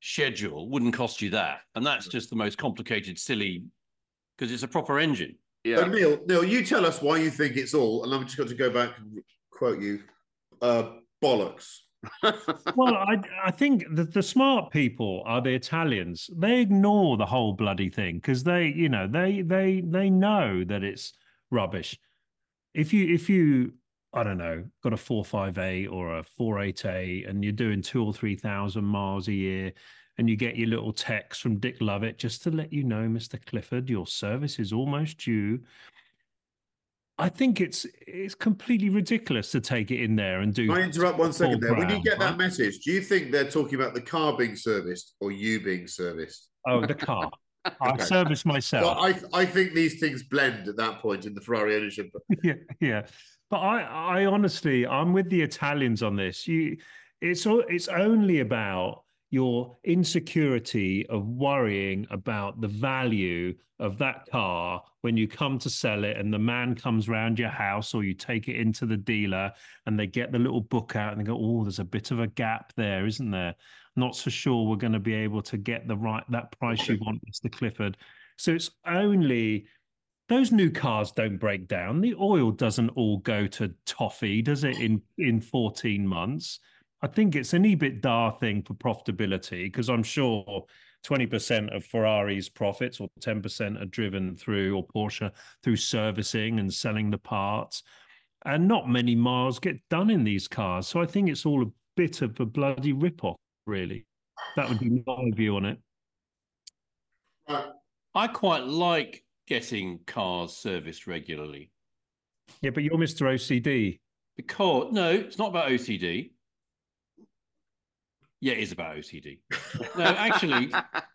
schedule wouldn't cost you that, and that's just the most complicated, silly, because it's a proper engine. Yeah. So Neil, Neil, you tell us why you think it's all, and I'm just going to go back and quote you, uh, bollocks. Well, I, I think the, the smart people are the Italians. They ignore the whole bloody thing because they, you know, they they they know that it's rubbish. If you if you I don't know, got a four fifty-eight or a four eighty-eight and you're doing two or three thousand miles a year and you get your little text from Dick Lovett just to let you know, Mister Clifford, your service is almost due. I think it's it's completely ridiculous to take it in there and do... Can I interrupt one second there? When you get that message, do you think they're talking about the car being serviced or you being serviced? Oh, the car. Okay. I service myself. Well, I I think these things blend at that point in the Ferrari ownership. yeah, yeah. But I, I honestly, I'm with the Italians on this. You, it's all, it's only about your insecurity of worrying about the value of that car when you come to sell it and the man comes round your house or you take it into the dealer and they get the little book out and they go, oh, there's a bit of a gap there, isn't there? Not so sure we're going to be able to get the right that price you want, Mister Clifford. So it's only... Those new cars don't break down. The oil doesn't all go to toffee, does it, in, in fourteen months? I think it's an EBITDA thing for profitability because I'm sure twenty percent of Ferrari's profits or ten percent are driven through, or Porsche, through servicing and selling the parts. And not many miles get done in these cars. So I think it's all a bit of a bloody rip-off, really. That would be my view on it. I quite like... getting cars serviced regularly. Yeah, but you're Mister O C D. Because, no, it's not about O C D. Yeah, it is about O C D. No, actually,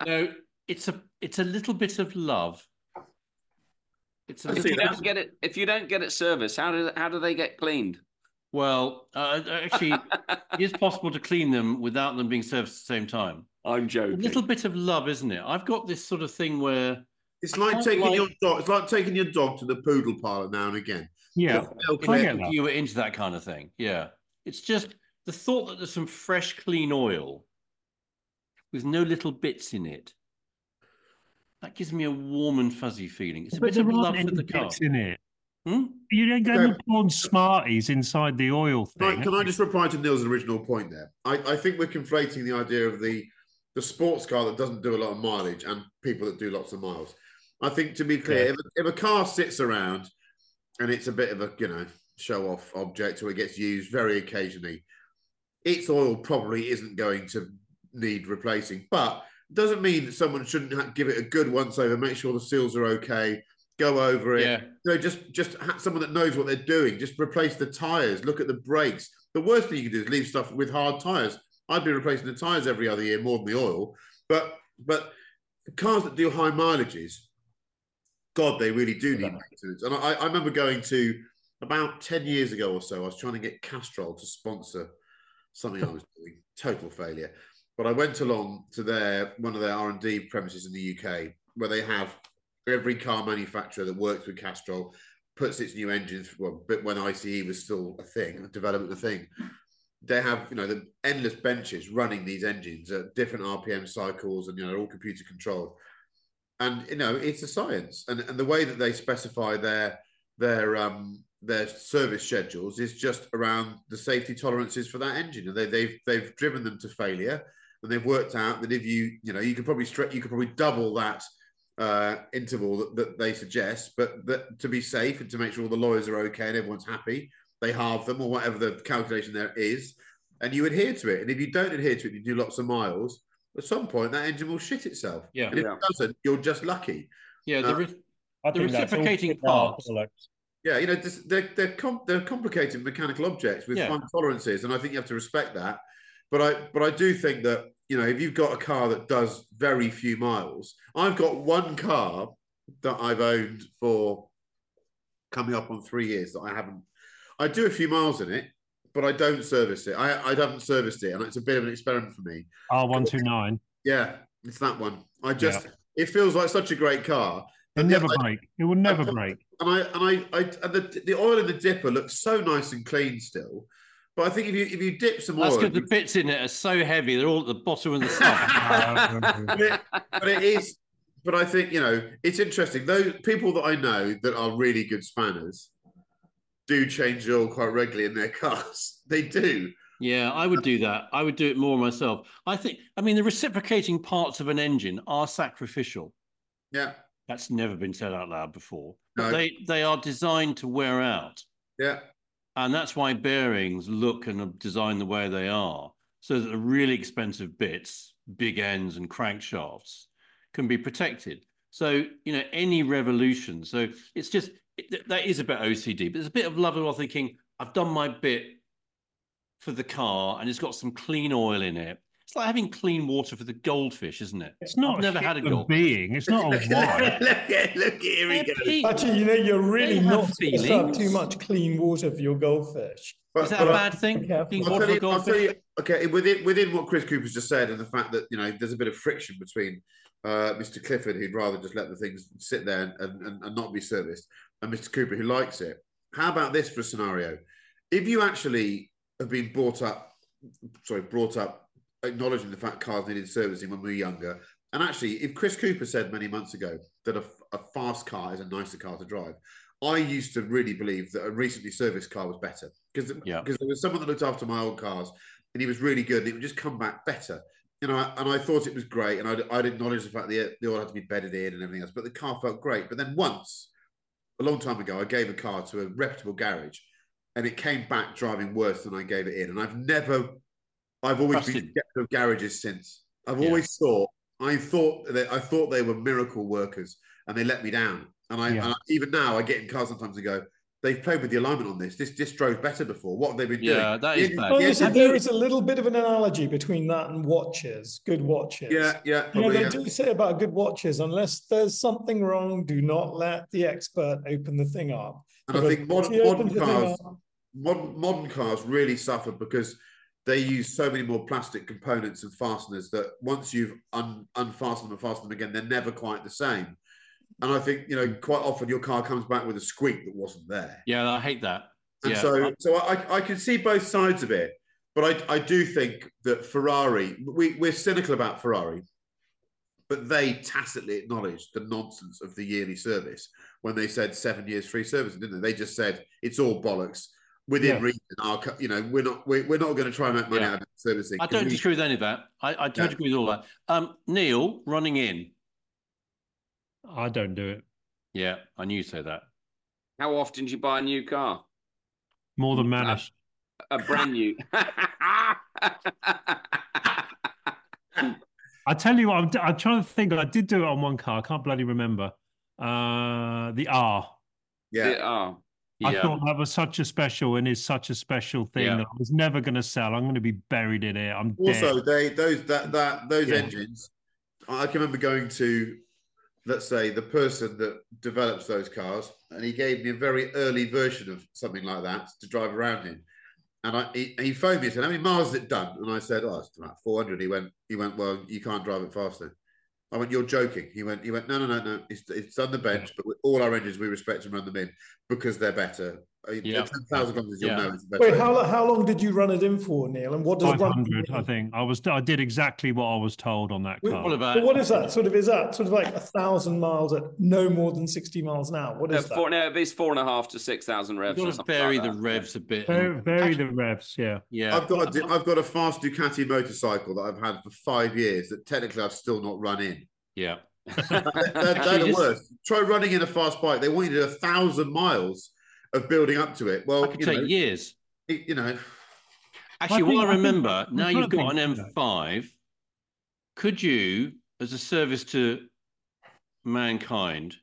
no, it's a it's a little bit of love. It's a if you don't of... get it if you don't get it serviced, how do how do they get cleaned? Well, uh, actually, it is possible to clean them without them being serviced at the same time. I'm joking. A little bit of love, isn't it? I've got this sort of thing where. It's like taking like... your dog. It's like taking your dog to the poodle parlor now and again. Yeah, if you were into that kind of thing. Yeah, it's just the thought that there's some fresh, clean oil with no little bits in it. That gives me a warm and fuzzy feeling. It's a but bit of love for the car. Bits in it. Hmm? You don't get any porn smarties inside the oil thing. Right, can I just reply to Neil's original point there? I, I think we're conflating the idea of the the sports car that doesn't do a lot of mileage and people that do lots of miles. I think, to be clear, yeah. if, if a car sits around and it's a bit of a, you know, show-off object or it gets used very occasionally, its oil probably isn't going to need replacing. But it doesn't mean that someone shouldn't give it a good once-over, make sure the seals are okay, go over it. Yeah. You know, just, just have someone that knows what they're doing. Just replace the tyres, look at the brakes. The worst thing you can do is leave stuff with hard tyres. I'd be replacing the tyres every other year more than the oil. But, but cars that do high mileages... God, they really do need maintenance. And I, I remember going to, about ten years ago or so, I was trying to get Castrol to sponsor something I was doing. Total failure. But I went along to their one of their R and D premises in the U K, where they have every car manufacturer that works with Castrol puts its new engines, well, but when ICE was still a thing, a development a thing. They have, you know, the endless benches running these engines at different R P M cycles and, you know, all computer controlled. And, you know, it's a science. And and the way that they specify their their um, their service schedules is just around the safety tolerances for that engine. And they, they've they've driven them to failure. And they've worked out that if you, you know, you could probably stretch, you could probably double that uh, interval that, that they suggest, but that to be safe and to make sure all the lawyers are okay and everyone's happy, they halve them or whatever the calculation there is, and you adhere to it. And if you don't adhere to it, you do lots of miles. At some point, that engine will shit itself. Yeah. And if yeah. it doesn't, you're just lucky. Yeah, the, re- uh, the reciprocating parts. Yeah, you know, this, they're they're, com- they're complicated mechanical objects with yeah. fine tolerances, and I think you have to respect that. But I but I do think that, you know, if you've got a car that does very few miles, I've got one car that I've owned for coming up on three years that I haven't. I do a few miles in it, but I don't service it. I, I haven't serviced it, and it's a bit of an experiment for me. R one twenty-nine. Yeah, it's that one. I just, yeah. it feels like such a great car. It'll never I, break. It will never I, break. And I and I, I and the, the oil in the dipper looks so nice and clean still. But I think if you if you dip some That's oil, the bits in it are so heavy; they're all at the bottom and the side. but, it, but it is. But I think, you know, it's interesting. Those people that I know that are really good spanners do change oil quite regularly in their cars. They do. Yeah, I would do that. I would do it more myself. I think. I mean, the reciprocating parts of an engine are sacrificial. Yeah. That's never been said out loud before. No. They they are designed to wear out. Yeah. And that's why bearings look and are designed the way they are, so that the really expensive bits, big ends and crankshafts, can be protected. So, you know, any revolution. So it's just, it, that is a bit O C D, but there's a bit of love and all thinking, I've done my bit for the car and it's got some clean oil in it. It's like having clean water for the goldfish, isn't it? It's not I've never had a goldfish. Being. It's not a wine. look at look at here we go. Actually, you know, you're really not supposed to have too much clean water for your goldfish. But, is that but, a bad uh, thing? Clean water for goldfish. You, okay, within within what Chris Cooper's just said, and the fact that, you know, there's a bit of friction between uh, Mister Clifford, who'd rather just let the things sit there and, and, and not be serviced, and Mister Cooper, who likes it. How about this for a scenario? If you actually have been brought up, sorry, brought up. acknowledging the fact cars needed servicing when we were younger, and actually, if Chris Cooper said many months ago that a, a fast car is a nicer car to drive, I used to really believe that a recently serviced car was better because yeah. because there was someone that looked after my old cars, and he was really good, and it would just come back better, you know. And I thought it was great, and I'd, I'd acknowledge the fact that they all had to be bedded in and everything else, but the car felt great. But then once, a long time ago, I gave a car to a reputable garage, and it came back driving worse than I gave it in, and I've never. I've always Trusted. been skeptical of garages since. I've yeah. always thought I thought that I thought they were miracle workers, and they let me down. And I, yeah. and I even now I get in cars sometimes and go, they've played with the alignment on this. This this drove better before. What have they been yeah, doing? Yeah, that is bad. Well, yes, there you... is a little bit of an analogy between that and watches, good watches. Yeah, yeah. Probably, you know, they yeah. do say about good watches, unless there's something wrong, do not let the expert open the thing up. And because I think modern, modern cars, modern, modern cars really suffer because they use so many more plastic components and fasteners that once you've un- unfastened them and fastened them again, they're never quite the same. And I think, you know, quite often your car comes back with a squeak that wasn't there. Yeah, I hate that. And yeah. so so I, I can see both sides of it, but I, I do think that Ferrari, we, we're cynical about Ferrari, but they tacitly acknowledged the nonsense of the yearly service when they said seven years free service, didn't they? They just said, it's all bollocks. Within yeah. reason, our, you know, we're not we're, we're not going to try and make money yeah. out of servicing. I don't we... disagree with any of that. I, I don't yeah. agree with all that. Um, Neil, running in. I don't do it. Yeah, I knew you'd say that. How often do you buy a new car? More than Manish. A, a brand new. I tell you what, I'm, I'm trying to think. I did do it on one car. I can't bloody remember. Uh, the R. Yeah. The R. I yeah. thought that was such a special and is such a special thing yeah. that I was never going to sell. I'm going to be buried in it. I'm also dead. they those that that those yeah. engines. I can remember going to, let's say, the person that develops those cars, and he gave me a very early version of something like that to drive around in. And I he, he phoned me and said, "How many miles has it done?" And I said, "Oh, it's about four hundred." He went, he went, "Well, you can't drive it faster." I went, "You're joking." He went, he went, "No, no, no, no. It's, it's on the bench, but with all our engines, we respect and run them in because they're better." Yeah. ten thousand kilometers, you'll yeah. know it's better. Wait, how, how long did you run it in for, Neil? And what does five hundred, run I think. I was I did exactly what I was told on that car. What about, what is that? Sort of, is that sort of like a thousand miles at no more than sixty miles an hour? What is no, four, that? No, at least four and a half to six thousand revs. You've got to vary like the revs a bit. Vary, vary the revs, yeah. yeah. I've got a, I've got a fast Ducati motorcycle that I've had for five years that technically I've still not run in. Yeah. they're they're the just... worst. Try running in a fast bike. They want you to do a thousand miles of building up to it. Well, it could take know, years. It, you know. Actually, well, I what think, I remember, I think, now you've got an M five, could you, as a service to mankind,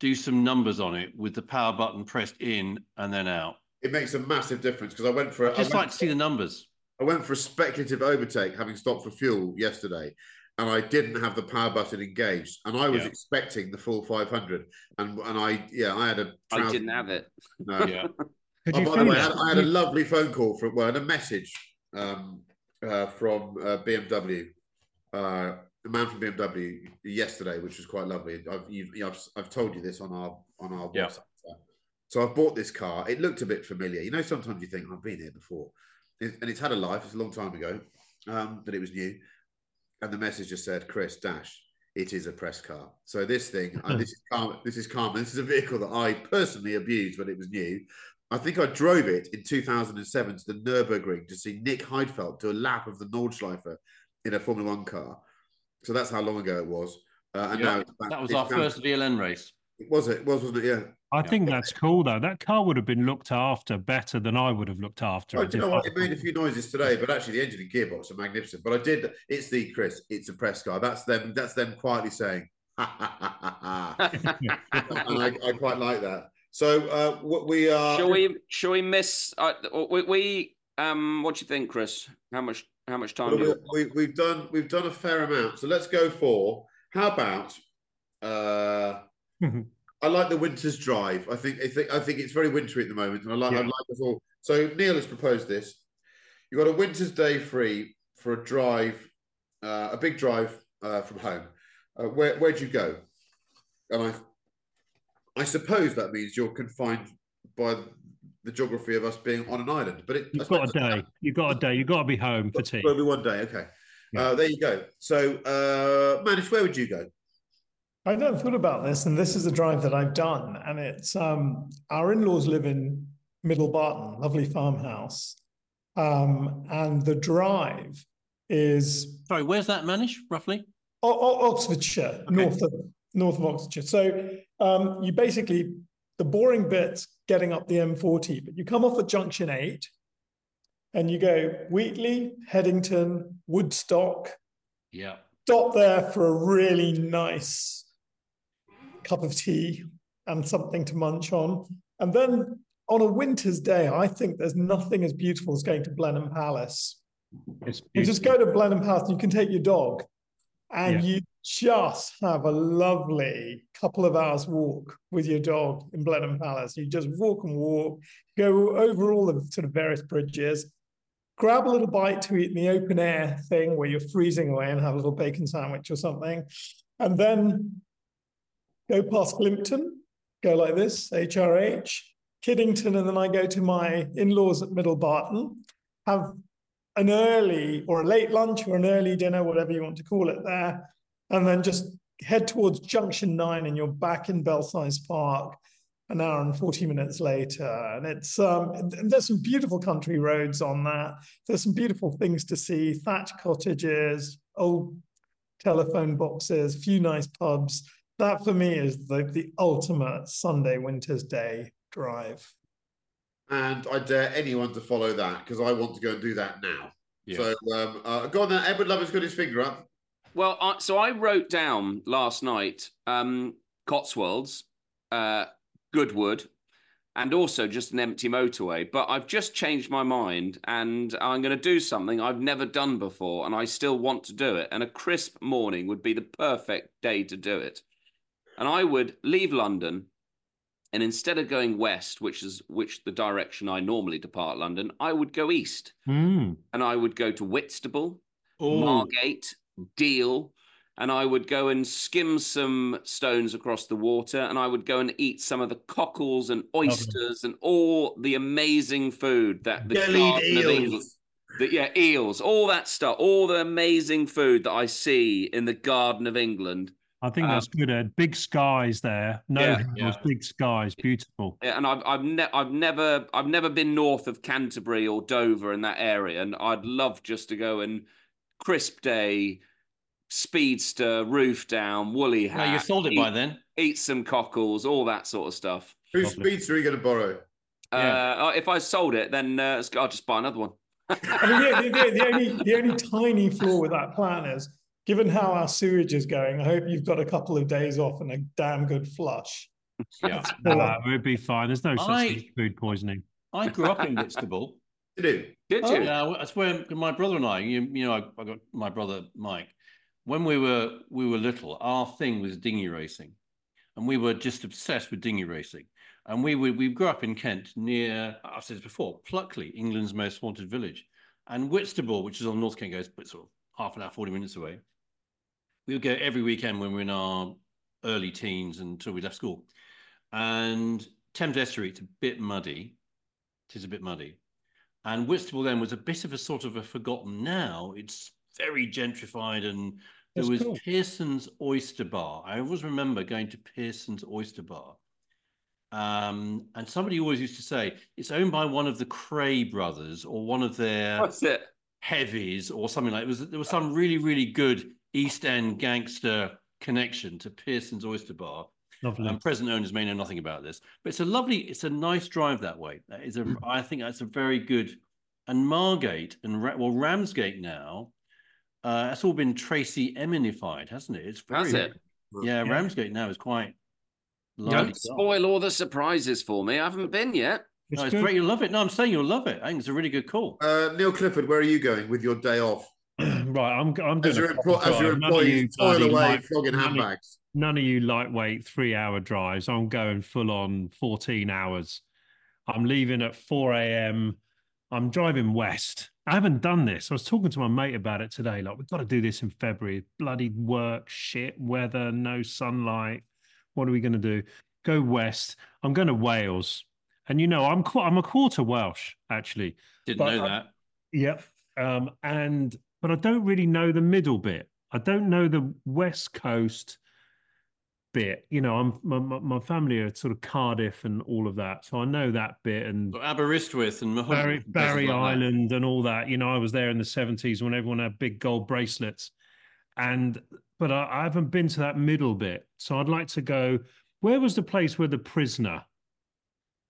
do some numbers on it with the power button pressed in and then out? It makes a massive difference, because I went for... I just I went, like to see the numbers. I went for a speculative overtake, having stopped for fuel yesterday, and I didn't have the power button engaged, and I was yeah. expecting the full five hundred, and and I, yeah, I had a... Trans- I didn't have it. No. Yeah. Could oh, by the way, I had, I had a lovely phone call from, well, and a message um, uh, from uh, B M W, uh, the man from B M W yesterday, which was quite lovely. I've you, I've, I've told you this on our on our yeah. website. So I've bought this car. It looked a bit familiar. You know, sometimes you think, I've been here before, it, and it's had a life. It's a long time ago, um, but it was new. And the message just said, Chris Dash, it is a press car. So this thing, uh, this is Carmen. This is Carmen. This is a vehicle that I personally abused when it was new. I think I drove it in two thousand seven to the Nürburgring to see Nick Heidfeld do a lap of the Nordschleifer in a Formula One car. So that's how long ago it was. Uh, and yeah, now it's back, that was it's our back. first V L N race. It was it? Was, wasn't it? Yeah. I yeah. think that's cool, though. That car would have been looked after better than I would have looked after. Oh, it, you know what? It made a few noises today, but actually the engine and gearbox are magnificent. But I did. It's the Chris. It's a press car. That's them. That's them quietly saying, ha, ha, ha, ha, ha. And I, I quite like that. So uh, what we are? Uh, shall we? Shall we miss? Uh, we, we um. What do you think, Chris? How much? How much time? Well, do we, we, we've done. We've done a fair amount. So let's go for. How about? Uh, I like the winter's drive. I think. I think. I think it's very wintry at the moment, and I like. Yeah. I like us all. So Neil has proposed this. You've got a winter's day free for a drive, uh, a big drive uh, from home. Uh, where Where'd you go? And I. I suppose that means you're confined by the geography of us being on an island. But it, you've got a day. You've got a day. You've got to be home for tea. Only one day. Okay. Yeah. Uh, there you go. So, uh, Manish, where would you go? I've never thought about this, and this is a drive that I've done. And it's um, our in-laws live in Middle Barton, lovely farmhouse, um, and the drive is. Sorry, where's that, Manish? Roughly? O- o- Oxfordshire, okay. north of north of Oxfordshire. So. Um, you basically, the boring bit's getting up the M forty, but you come off at Junction eight and you go Wheatley, Headington, Woodstock. Yeah. Stop there for a really nice cup of tea and something to munch on. And then on a winter's day, I think there's nothing as beautiful as going to Blenheim Palace. You just go to Blenheim Palace, you can take your dog and yeah. you just have a lovely couple of hours walk with your dog in Blenheim Palace. You just walk and walk, go over all the sort of various bridges, grab a little bite to eat in the open air thing where you're freezing away and have a little bacon sandwich or something. And then go past Glimpton, go like this, H R H, Kiddington, and then I go to my in-laws at Middle Barton, have an early or a late lunch or an early dinner, whatever you want to call it there. And then just head towards Junction nine and you're back in Belsize Park an hour and forty minutes later. And it's um, and there's some beautiful country roads on that. There's some beautiful things to see, thatched cottages, old telephone boxes, a few nice pubs. That for me is the, the ultimate Sunday winter's day drive. And I dare anyone to follow that because I want to go and do that now. Yeah. So um, uh, go on then, Edward Lover's got his finger up. Well, uh, so I wrote down last night um, Cotswolds, uh, Goodwood, and also just an empty motorway. But I've just changed my mind and I'm going to do something I've never done before and I still want to do it. And a crisp morning would be the perfect day to do it. And I would leave London and instead of going west, which is which the direction I normally depart London, I would go east. Mm. And I would go to Whitstable, Ooh. Margate, Deal, and I would go and skim some stones across the water, and I would go and eat some of the cockles and oysters and all the amazing food that the Garden of Eden, the, yeah, eels, all that stuff, all the amazing food that I see in the Garden of England. I think that's um, good, Ed. Big skies there, no yeah, hills, yeah. big skies, beautiful. Yeah, and I've I've, ne- I've never I've never been north of Canterbury or Dover in that area, and I'd love just to go and. Crisp day, Speedster, roof down, woolly hat. No, you sold it eat, by then. Eat some cockles, all that sort of stuff. Whose Speedster are you going to borrow? Uh, yeah. If I sold it, then uh, I'll just buy another one. I mean, yeah, the, the, the, only, the only tiny flaw with that plan is, given how our sewage is going, I hope you've got a couple of days off and a damn good flush. Yeah, no, that would be fine. There's no such thing as food poisoning. I grew up in Whitstable. Did you? Did you? Oh, that's where my brother and I, you, you know, I, I got my brother Mike. When we were we were little, our thing was dinghy racing, and we were just obsessed with dinghy racing. And we would we grew up in Kent near, I've said this before, Pluckley, England's most haunted village, and Whitstable, which is on North Kent, goes sort of half an hour, forty minutes away. We would go every weekend when we were in our early teens until we left school. And Thames Estuary, it's a bit muddy. It is a bit muddy. And Whitstable then was a bit of a sort of a forgotten now. It's very gentrified, and there That's was cool. Pearson's Oyster Bar. I always remember going to Pearson's Oyster Bar. Um, and somebody always used to say, it's owned by one of the Cray brothers or one of their What's it? heavies or something like that. It was, there was some really, really good East End gangster connection to Pearson's Oyster Bar. Lovely. And present owners may know nothing about this, but it's a lovely, it's a nice drive that way. That is a, mm. I think that's a very good, and Margate and, well, Ramsgate now, uh, that's all been Tracy Eminified, hasn't it? It's very, Has it? Yeah, yeah, Ramsgate now is quite lovely. Don't spoil all the surprises for me. I haven't been yet. It's, no, it's great. You'll love it. No, I'm saying you'll love it. I think it's a really good call. Uh, Neil Clifford, where are you going with your day off? Right, I'm, I'm doing as your employee, toil away, flogging handbags. None of you lightweight three-hour drives. I'm going full-on fourteen hours. I'm leaving at four a.m. I'm driving west. I haven't done this. I was talking to my mate about it today. Like, we've got to do this in February. Bloody work, shit, weather, no sunlight. What are we going to do? Go west. I'm going to Wales. And, you know, I'm, qu- I'm a quarter Welsh, actually. Didn't but know I, that. Yep. Um, and but I don't really know the middle bit. I don't know the west coast bit, you know. I'm my, my family are sort of Cardiff and all of that, so I know that bit, and Aberystwyth and Barry, Barry Island like and all that. You know, I was there in the seventies when everyone had big gold bracelets, and but I, I haven't been to that middle bit, so I'd like to go. Where was the place where the prisoner?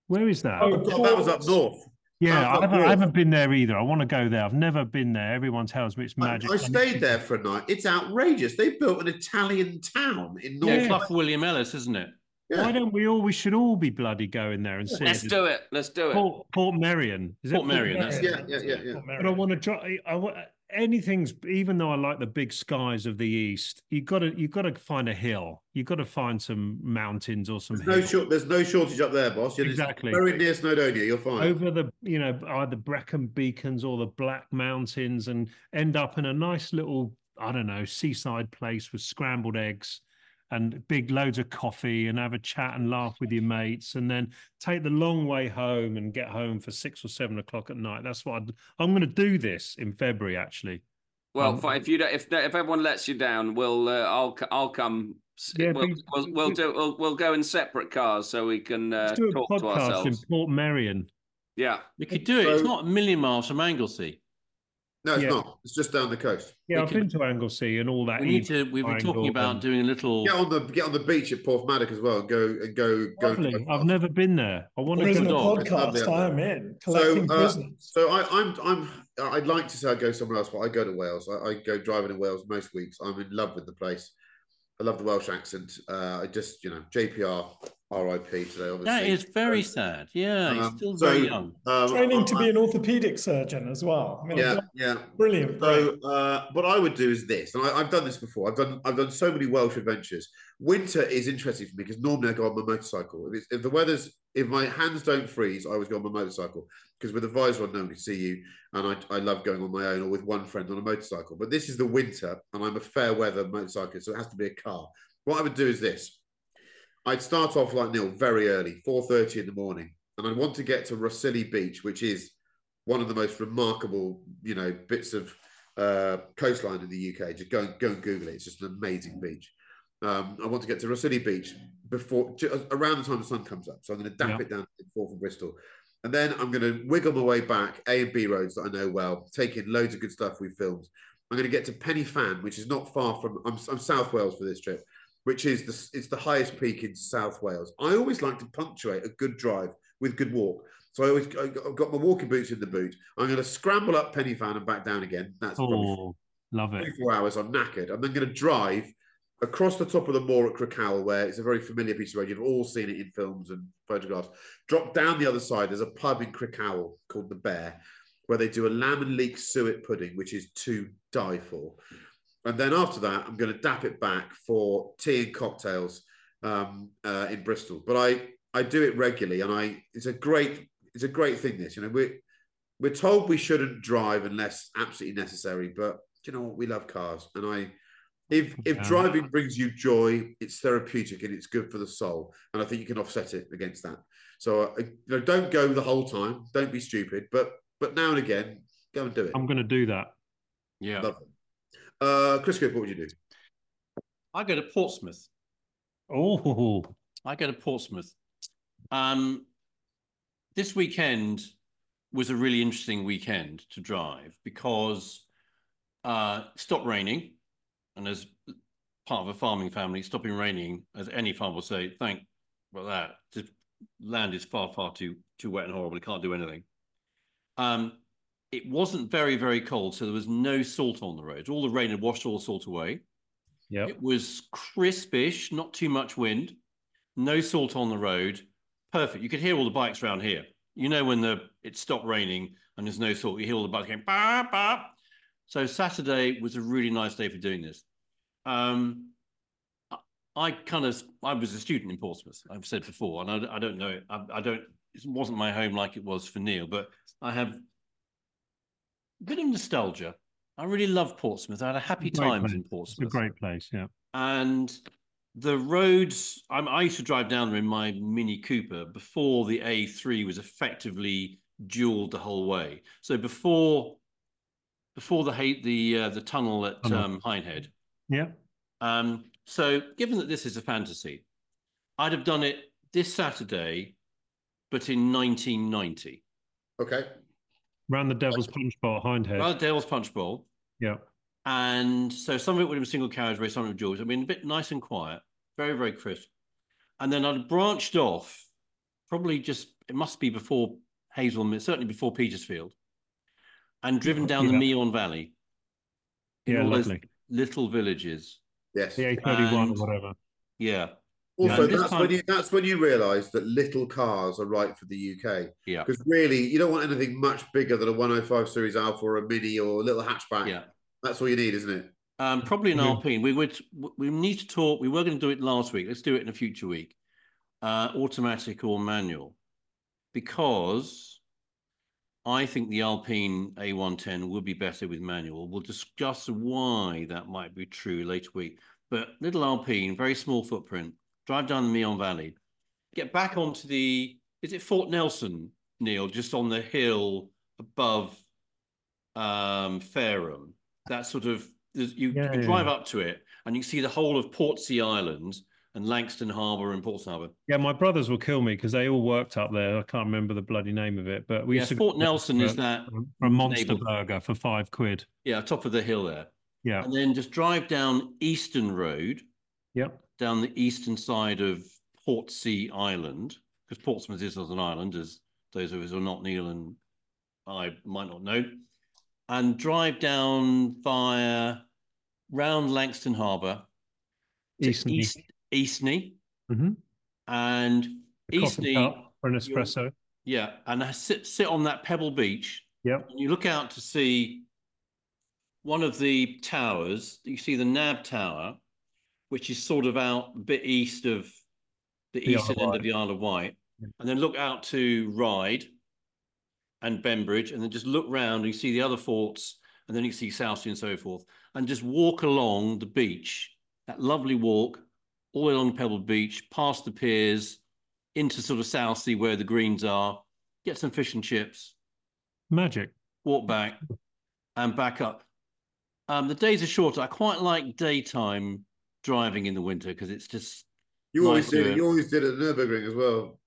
Where is that? Oh, oh that was up north. Yeah, I haven't, I haven't been there either. I want to go there. I've never been there. Everyone tells me it's magic. I, I stayed there for a night. It's outrageous. They built an Italian town in North. Yeah, Clough William Ellis, isn't it? Yeah. Why don't we all? We should all be bloody going there and see. Let's it. do it. Let's do it. Port, Port Merion. Is Port, it Port Merion. That's yeah, yeah, yeah, yeah. But I want to try. I want, anything's. Even though I like the big skies of the east, you got to you got to find a hill. You got to find some mountains or some. There's, no, short, there's no shortage up there, boss. You're exactly. Very near Snowdonia, you're fine. Over the you know either Brecon Beacons or the Black Mountains, and end up in a nice little I don't know seaside place with scrambled eggs and big loads of coffee, and have a chat and laugh with your mates, and then take the long way home and get home for six or seven o'clock at night. That's what I'd, I'm going to do this in February, actually. Well, um, if you don't, if if everyone lets you down, we'll uh, I'll I'll come. Yeah, we'll, but, we'll, we'll do we'll, we'll go in separate cars so we can uh, do a talk podcast to ourselves in Port Merion. Yeah, we could do it. So, it's not a million miles from Anglesey. No, it's yeah. not. It's just down the coast. Yeah, we I've can... been to Anglesey and all that. We need to. We've been talking about and... doing a little. Get on the get on the beach at Porthmadog as well, and go and go. Lovely. go. I've never been there. I want to go. The podcast I'm in. So, uh, so I, I'm I'm I'd like to say I go somewhere else, but I go to Wales. I, I go driving in Wales most weeks. I'm in love with the place. I love the Welsh accent. Uh, I just you know J P R. R I P today, obviously. That is very um, sad. Yeah, um, he's still so, very young. Um, Training um, to be an orthopedic surgeon as well. I mean, yeah, yeah, brilliant. So, uh, what I would do is this, and I, I've done this before. I've done, I've done so many Welsh adventures. Winter is interesting for me because normally I go on my motorcycle. If, it's, if the weather's, if my hands don't freeze, I always go on my motorcycle because with a visor on, no one can see you. And I, I love going on my own or with one friend on a motorcycle. But this is the winter, and I'm a fair weather motorcyclist, so it has to be a car. What I would do is this. I'd start off like Neil very early, four thirty in the morning, and I'd want to get to Rosilly Beach, which is one of the most remarkable, you know, bits of uh, coastline in the U K. Just go and, go and Google it. It's just an amazing beach. Um, I want to get to Rosilly Beach before around the time the sun comes up. So I'm going to damp yeah. it down four from Bristol. And then I'm going to wiggle my way back, A and B roads that I know well, take in loads of good stuff we filmed. I'm going to get to Penny Fan, which is not far from, I'm, I'm South Wales for this trip, which is the, it's the highest peak in South Wales. I always like to punctuate a good drive with good walk. So I always, I've got my walking boots in the boot. I'm going to scramble up Penny Fan and back down again. That's oh, probably love it. twenty-four hours, I'm knackered. I'm then going to drive across the top of the moor at Crickhowell, where it's a very familiar piece of road. You've all seen it in films and photographs. Drop down the other side. There's a pub in Crickhowell called The Bear, where they do a lamb and leek suet pudding, which is to die for. And then after that, I'm going to dap it back for tea and cocktails um, uh, in Bristol. But I, I do it regularly, and I it's a great it's a great thing. This, you know, we're we're told we shouldn't drive unless absolutely necessary, but do you know what? We love cars, and I if if yeah. driving brings you joy, it's therapeutic and it's good for the soul. And I think you can offset it against that. So uh, you know, don't go the whole time. Don't be stupid, but but now and again, go and do it. I'm going to do that. Yeah. Love it. Uh, Chris, what would you do? I go to Portsmouth. Oh, I go to Portsmouth. Um, this weekend was a really interesting weekend to drive because uh, it stopped raining, and as part of a farming family, stopping raining, as any farmer will say, thank well that the land is far, far too too wet and horrible. It can't do anything. Um. It wasn't very, very cold, so there was no salt on the roads. All the rain had washed all the salt away. Yeah, it was crispish, not too much wind, no salt on the road. Perfect. You could hear all the bikes around here. You know when the it stopped raining and there's no salt, you hear all the bikes going, bah, bah. So Saturday was a really nice day for doing this. Um, I, I kind of, I was a student in Portsmouth, I've said before, and I, I don't know, I, I don't, it wasn't my home like it was for Neil, but I have... bit of nostalgia. I really love Portsmouth. I had a happy time in Portsmouth. It's a great place, yeah. And the roads, I'm, I used to drive down there in my Mini Cooper before the A three was effectively dualed the whole way. So before before the the uh, the tunnel at um, Hindhead. Yeah. Um, so given that this is a fantasy, I'd have done it this Saturday, but in nineteen ninety. Okay. Around the Devil's Punch Bowl, Hindhead. Around the Devil's Punch Bowl. Yeah. And so some of it would have been single carriage race, some of it dual. I mean, a bit nice and quiet, very, very crisp. And then I'd branched off, probably just, it must be before Hazelmere, certainly before Petersfield, and driven down yeah. the Meon Valley. Yeah, all lovely. Those little villages. Yes. The A thirty-one and, or whatever. Yeah. Also, that's time... when you that's when you realise that little cars are right for the U K. Yeah. Because really, you don't want anything much bigger than a one oh five Series Alpha or a Mini or a little hatchback. Yeah. That's all you need, isn't it? Um, probably an yeah. Alpine. We would. We need to talk. We were going to do it last week. Let's do it in a future week. Uh, automatic or manual, because I think the Alpine A one ten would be better with manual. We'll discuss why that might be true later week. But little Alpine, very small footprint. Drive down the Meon Valley, get back onto the, is it Fort Nelson, Neil, just on the hill above um, Fareham? That sort of, you, yeah, you can yeah, drive yeah. up to it and you can see the whole of Portsea Island and Langston Harbour and Portsea Harbour. Yeah, my brothers will kill me because they all worked up there. I can't remember the bloody name of it. But we yeah, used to Fort Nelson is that. A monster neighbor. burger for five quid. Yeah, top of the hill there. Yeah. And then just drive down Eastern Road. Yep. Down the eastern side of Portsea Island, because Portsmouth is an island, as those of us who are not Neil and I might not know, and drive down via round Langston Harbour to Eastney, East, Eastney mm-hmm. and a Eastney for an espresso. Yeah, and I sit sit on that pebble beach. Yeah, and you look out to see one of the towers. You see the N A B Tower, which is sort of out a bit east of the, the eastern end of the Isle of Wight, yeah. and then look out to Ryde and Benbridge, and then just look round and you see the other forts, and then you see Southsea and so forth, and just walk along the beach, that lovely walk, all along Pebble Beach, past the piers, into sort of Southsea where the greens are, get some fish and chips. Magic. Walk back and back up. Um, the days are shorter. I quite like daytime driving in the winter because it's just you always did it. You always did it at Nürburgring as well.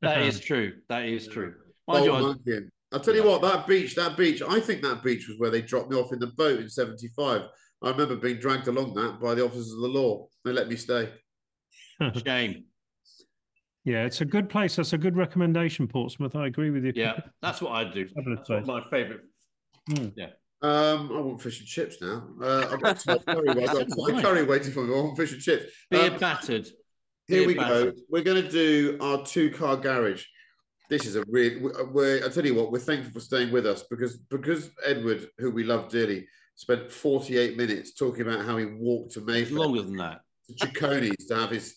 That is true. That is true. Mind you, I, I'll tell you what, that beach, that beach, I think that beach was where they dropped me off in the boat in seventy-five. I remember being dragged along that by the officers of the law. They let me stay. Shame. Yeah, it's a good place. That's a good recommendation, Portsmouth. I agree with you. Yeah, that's what I'd do. That's what my favourite. Mm. Yeah. Um, I want fish and chips now. Uh, I've got to curry, I've got to curry waiting for me. I want fish and chips. Beer um, battered. Here Beer we battered. go. We're going to do our two-car garage. This is a real... We're, I tell you what, we're thankful for staying with us because because Edward, who we love dearly, spent forty-eight minutes talking about how he walked to Mayfair. Longer than that. To Cicconi's to have his...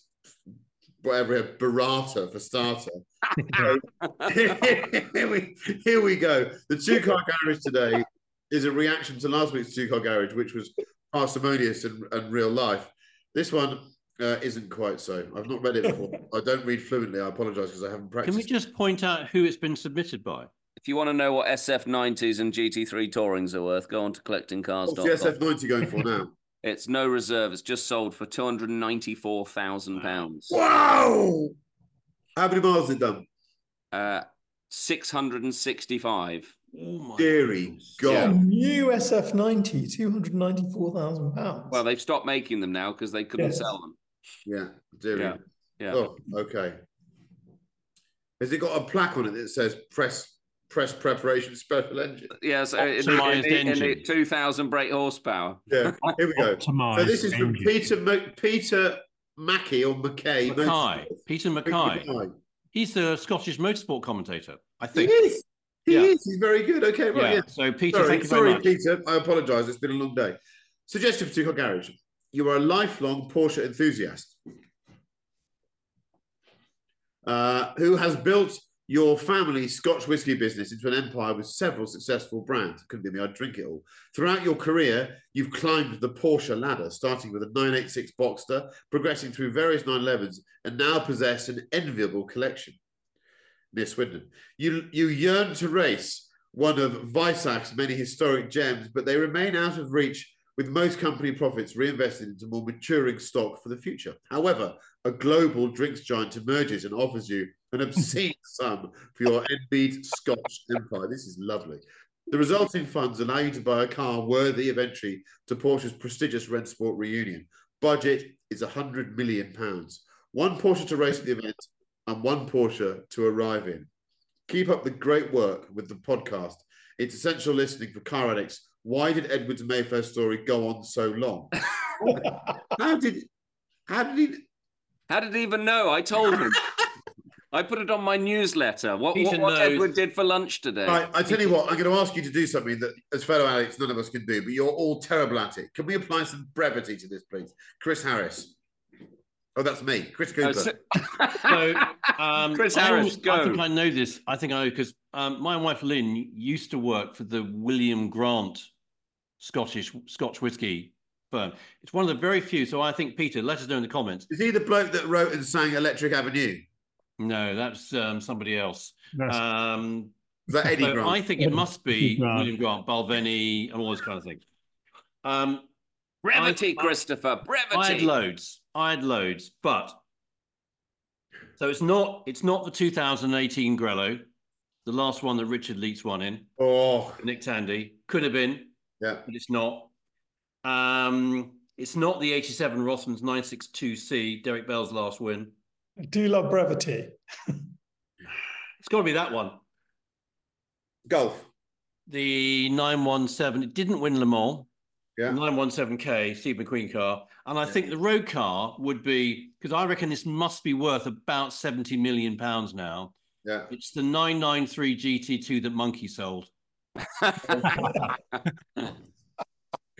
whatever, a burrata for starter. So, here, we, here we go. The two-car garage today is a reaction to last week's two-car garage, which was parsimonious and, and real life. This one uh, isn't quite so. I've not read it before. I don't read fluently. I apologise because I haven't practised. Can we just point out who it's been submitted by? If you want to know what S F nineties and G T three Tourings are worth, go on to collecting cars dot com. What's the S F ninety going for now? It's no reserve. It's just sold for two hundred ninety-four thousand pounds. Wow! How many miles has it done? Uh, six hundred sixty-five. Oh, my deary God. Yeah. New S F ninety, two hundred ninety-four thousand pounds. Well, they've stopped making them now because they couldn't yes. sell them. Yeah, deary. Yeah. yeah. Oh, okay. Has it got a plaque on it that says press... press preparation special engine. Yeah, so it's it, two thousand brake horsepower. Yeah, here we go. Optimized so this is from engine. Peter Ma- Peter Mackey or Mackay. Mackay. Peter Mackay. Mackay. He's the Scottish motorsport commentator, I think. He is. He yeah. is. He's very good. Okay, right. Yeah. Yeah. So, Peter, sorry, thank you very sorry, much. Peter. I apologise. It's been a long day. Suggestion for two-car garage. You are a lifelong Porsche enthusiast uh, who has built... your family's Scotch whisky business into an empire with several successful brands. It couldn't be me, I'd drink it all. Throughout your career, you've climbed the Porsche ladder, starting with a nine eighty-six Boxster, progressing through various nine elevens, and now possess an enviable collection. Near Swindon. You, you yearn to race one of Weissach's many historic gems, but they remain out of reach with most company profits reinvested into more maturing stock for the future. However, a global drinks giant emerges and offers you an obscene sum for your envied Scotch empire. This is lovely. The resulting funds allow you to buy a car worthy of entry to Porsche's prestigious Red Sport reunion. Budget is one hundred million pounds. One Porsche to race at the event and one Porsche to arrive in. Keep up the great work with the podcast. It's essential listening for car addicts. Why did Edward's Mayfair story go on so long? how did how did he how did he even know? I told him. I put it on my newsletter. What, what, what Edward did for lunch today. Right, I tell you what, I'm going to ask you to do something that, as fellow addicts, none of us can do, but you're all terrible at it. Can we apply some brevity to this, please? Chris Harris. Oh, that's me, Chris Cooper. Uh, so, so, um, Chris Harris, I, go. I think I know this. I think I know because um, my wife, Lynn, used to work for the William Grant Scottish Scotch whiskey firm. It's one of the very few. So I think, Peter, let us know in the comments. Is he the bloke that wrote and sang Electric Avenue? No, that's um, somebody else. That's um, that Eddie so Grant. I think it must be no. William Grant, Balvenie, and all those kind of things. Um, brevity, I, Christopher, brevity. I had loads. I had loads, but so it's not. It's not the two thousand eighteen Grello, the last one that Richard Leach won in. Oh, Nick Tandy could have been. Yeah, but it's not. Um, it's not the eighty-seven Rossman's nine sixty-two C, Derek Bell's last win. I do love brevity. It's got to be that one. Golf. The nine seventeen. It didn't win Le Mans. Yeah. nine seventeen K, Steve McQueen car. And I yeah. think the road car would be, because I reckon this must be worth about seventy million pounds now. Yeah. It's the nine ninety-three G T two that Monkey sold.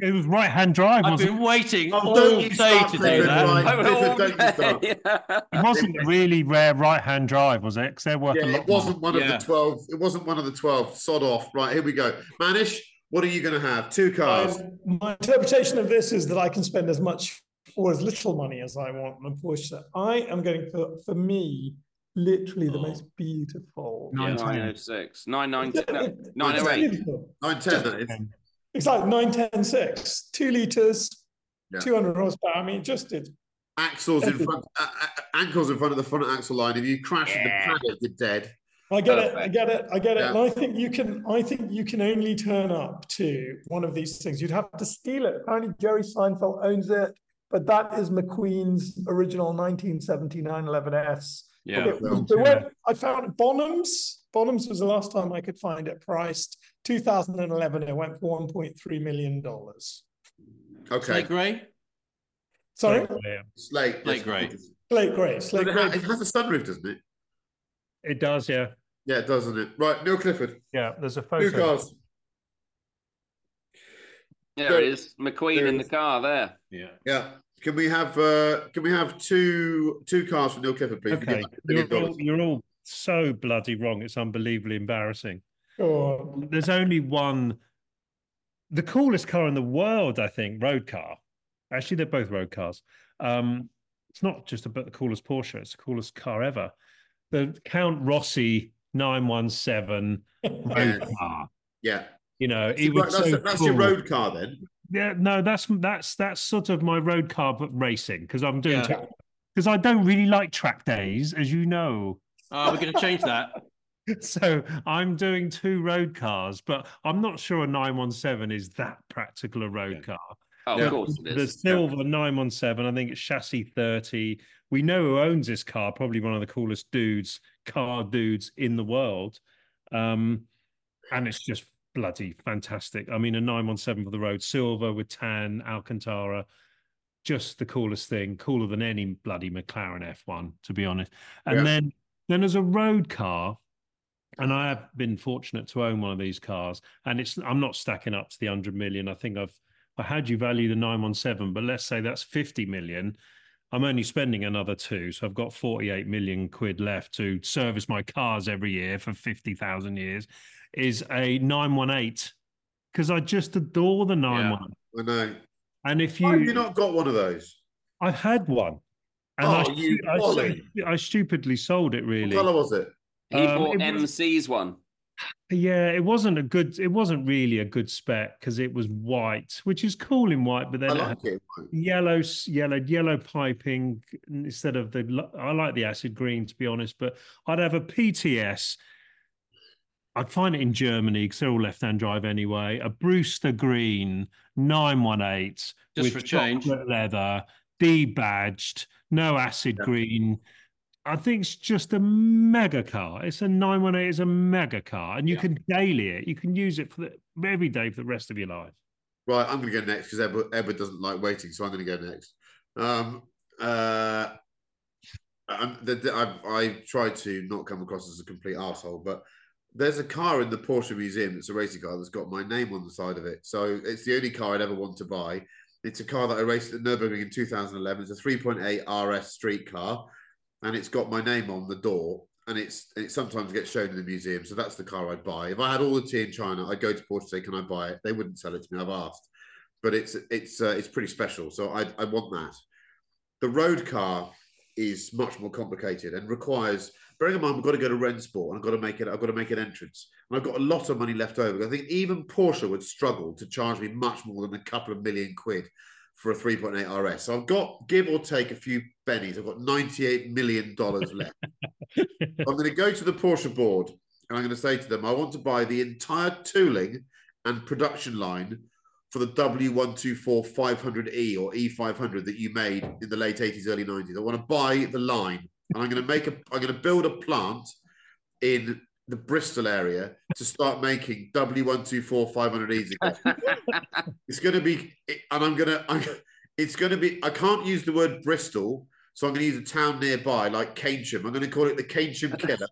It was right-hand drive. I've been it? waiting oh, all day to do that. Right. It wasn't really rare right-hand drive, was it? Because they're worth yeah, a lot. It wasn't more. one yeah. of the twelve. It wasn't one of the twelve. Sod off. Right, here we go. Manish, what are you going to have? Two cars. Um, my interpretation of this is that I can spend as much or as little money as I want on a Porsche. I am going for, for me, literally the oh. most beautiful. nine oh six. nine ninety. nine oh eight. nine ten. It's like nine ten six, two litres, yeah. two hundred horsepower. I mean, just it. Axles in front, uh, ankles in front of the front axle line. If you crash yeah. in the paddock, you're dead. I get Perfect. it. I get it. I get it. Yeah. And I think you can. I think you can only turn up to one of these things. You'd have to steal it. Apparently, Jerry Seinfeld owns it, but that is McQueen's original nineteen seventy-nine eleven S. Yeah. It, well, so yeah. When I found Bonham's. Bonham's was the last time I could find it priced. two thousand eleven. It went for one point three million dollars. Okay. Slate Grey. Sorry. Slate. Slate Grey. Slate Grey. Slate Grey. It has a sunroof, doesn't it? It does, yeah. Yeah, it does, doesn't it? Right, Neil Clifford. Yeah, there's a photo. New cars. There so, it is. McQueen there in is. the car there. Yeah. Yeah. Can we have uh, can we have two two cars for Neil Clifford, please? Okay. You're all, you're all so bloody wrong. It's unbelievably embarrassing. Oh. There's only one. The coolest car in the world, I think, road car. Actually, they're both road cars. Um, it's not just about the coolest Porsche. It's the coolest car ever. The Count Rossi nine one seven road car. Yeah. You know, it so, was that's, so that's cool. Your road car then? Yeah, no, that's that's that's sort of my road car but racing, because I'm doing because yeah. I don't really like track days, as you know. Oh, we're gonna change that. So I'm doing two road cars, but I'm not sure a nine one seven is that practical a road yeah. car. Oh, yeah, of course it is. The silver nine one seven, I think it's chassis thirty. We know who owns this car, probably one of the coolest dudes, car dudes in the world. Um, and it's just bloody fantastic. I mean, a nine one seven for the road, silver with tan, Alcantara, just the coolest thing, cooler than any bloody McLaren F one, to be honest. And yeah. then, then as a road car, and I have been fortunate to own one of these cars, and it's I'm not stacking up to the one hundred million. I think I've how do you value the nine one seven? But let's say that's fifty million. I'm only spending another two. So I've got forty-eight million quid left to service my cars every year for fifty thousand years is a nine one eight. Because I just adore the nine one eight. Yeah, I know. And if you... Why have you not got one of those? I had one. And oh, I, you I, I, I stupidly sold it, really. What colour was it? He um, bought it M C's was, one. Yeah, it wasn't a good, it wasn't really a good spec because it was white, which is cool in white, but then I like it had it. yellow, yellow, yellow piping instead of the, I like the acid green, to be honest, but I'd have a P T S. I'd find it in Germany because they're all left-hand drive anyway. A Brewster green nine one eight just with for change. Chocolate leather, debadged, no acid yeah. green. I think it's just a mega car. It's a nine one eight. It's a mega car, and you yeah. can daily it. You can use it for the, every day for the rest of your life. Right, I'm going to go next because Edward, Edward doesn't like waiting, so I'm going to go next. Um, uh, I'm, the, the, I've, I try to not come across as a complete arsehole, but there's a car in the Porsche Museum. It's a racing car that's got my name on the side of it. So it's the only car I'd ever want to buy. It's a car that I raced at Nürburgring in two thousand eleven. It's a three point eight R S street car. And it's got my name on the door, and it's it sometimes gets shown in the museum. So that's the car I'd buy. If I had all the tea in China, I'd go to Porsche and say, "Can I buy it?" They wouldn't sell it to me. I've asked, but it's it's uh, it's pretty special. So I I want that. The road car is much more complicated and requires. Bearing in mind, I've got to go to Rensport and I've got to make it. I've got to make an entrance, and I've got a lot of money left over. I think even Porsche would struggle to charge me much more than a couple of million quid for a three point eight R S. So I've got, give or take a few pennies, I've got ninety-eight million dollars left. I'm going to go to the Porsche board and I'm going to say to them, I want to buy the entire tooling and production line for the W one two four five hundred E or E five hundred that you made in the late eighties, early nineties. I want to buy the line, and I'm going to make a, I'm going to build a plant in the Bristol area to start making W one two four five hundred Es. It's going to be, and I'm going to, I'm, it's going to be, I can't use the word Bristol, so I'm going to use a town nearby like Keynsham. I'm going to call it the Keynsham Killer,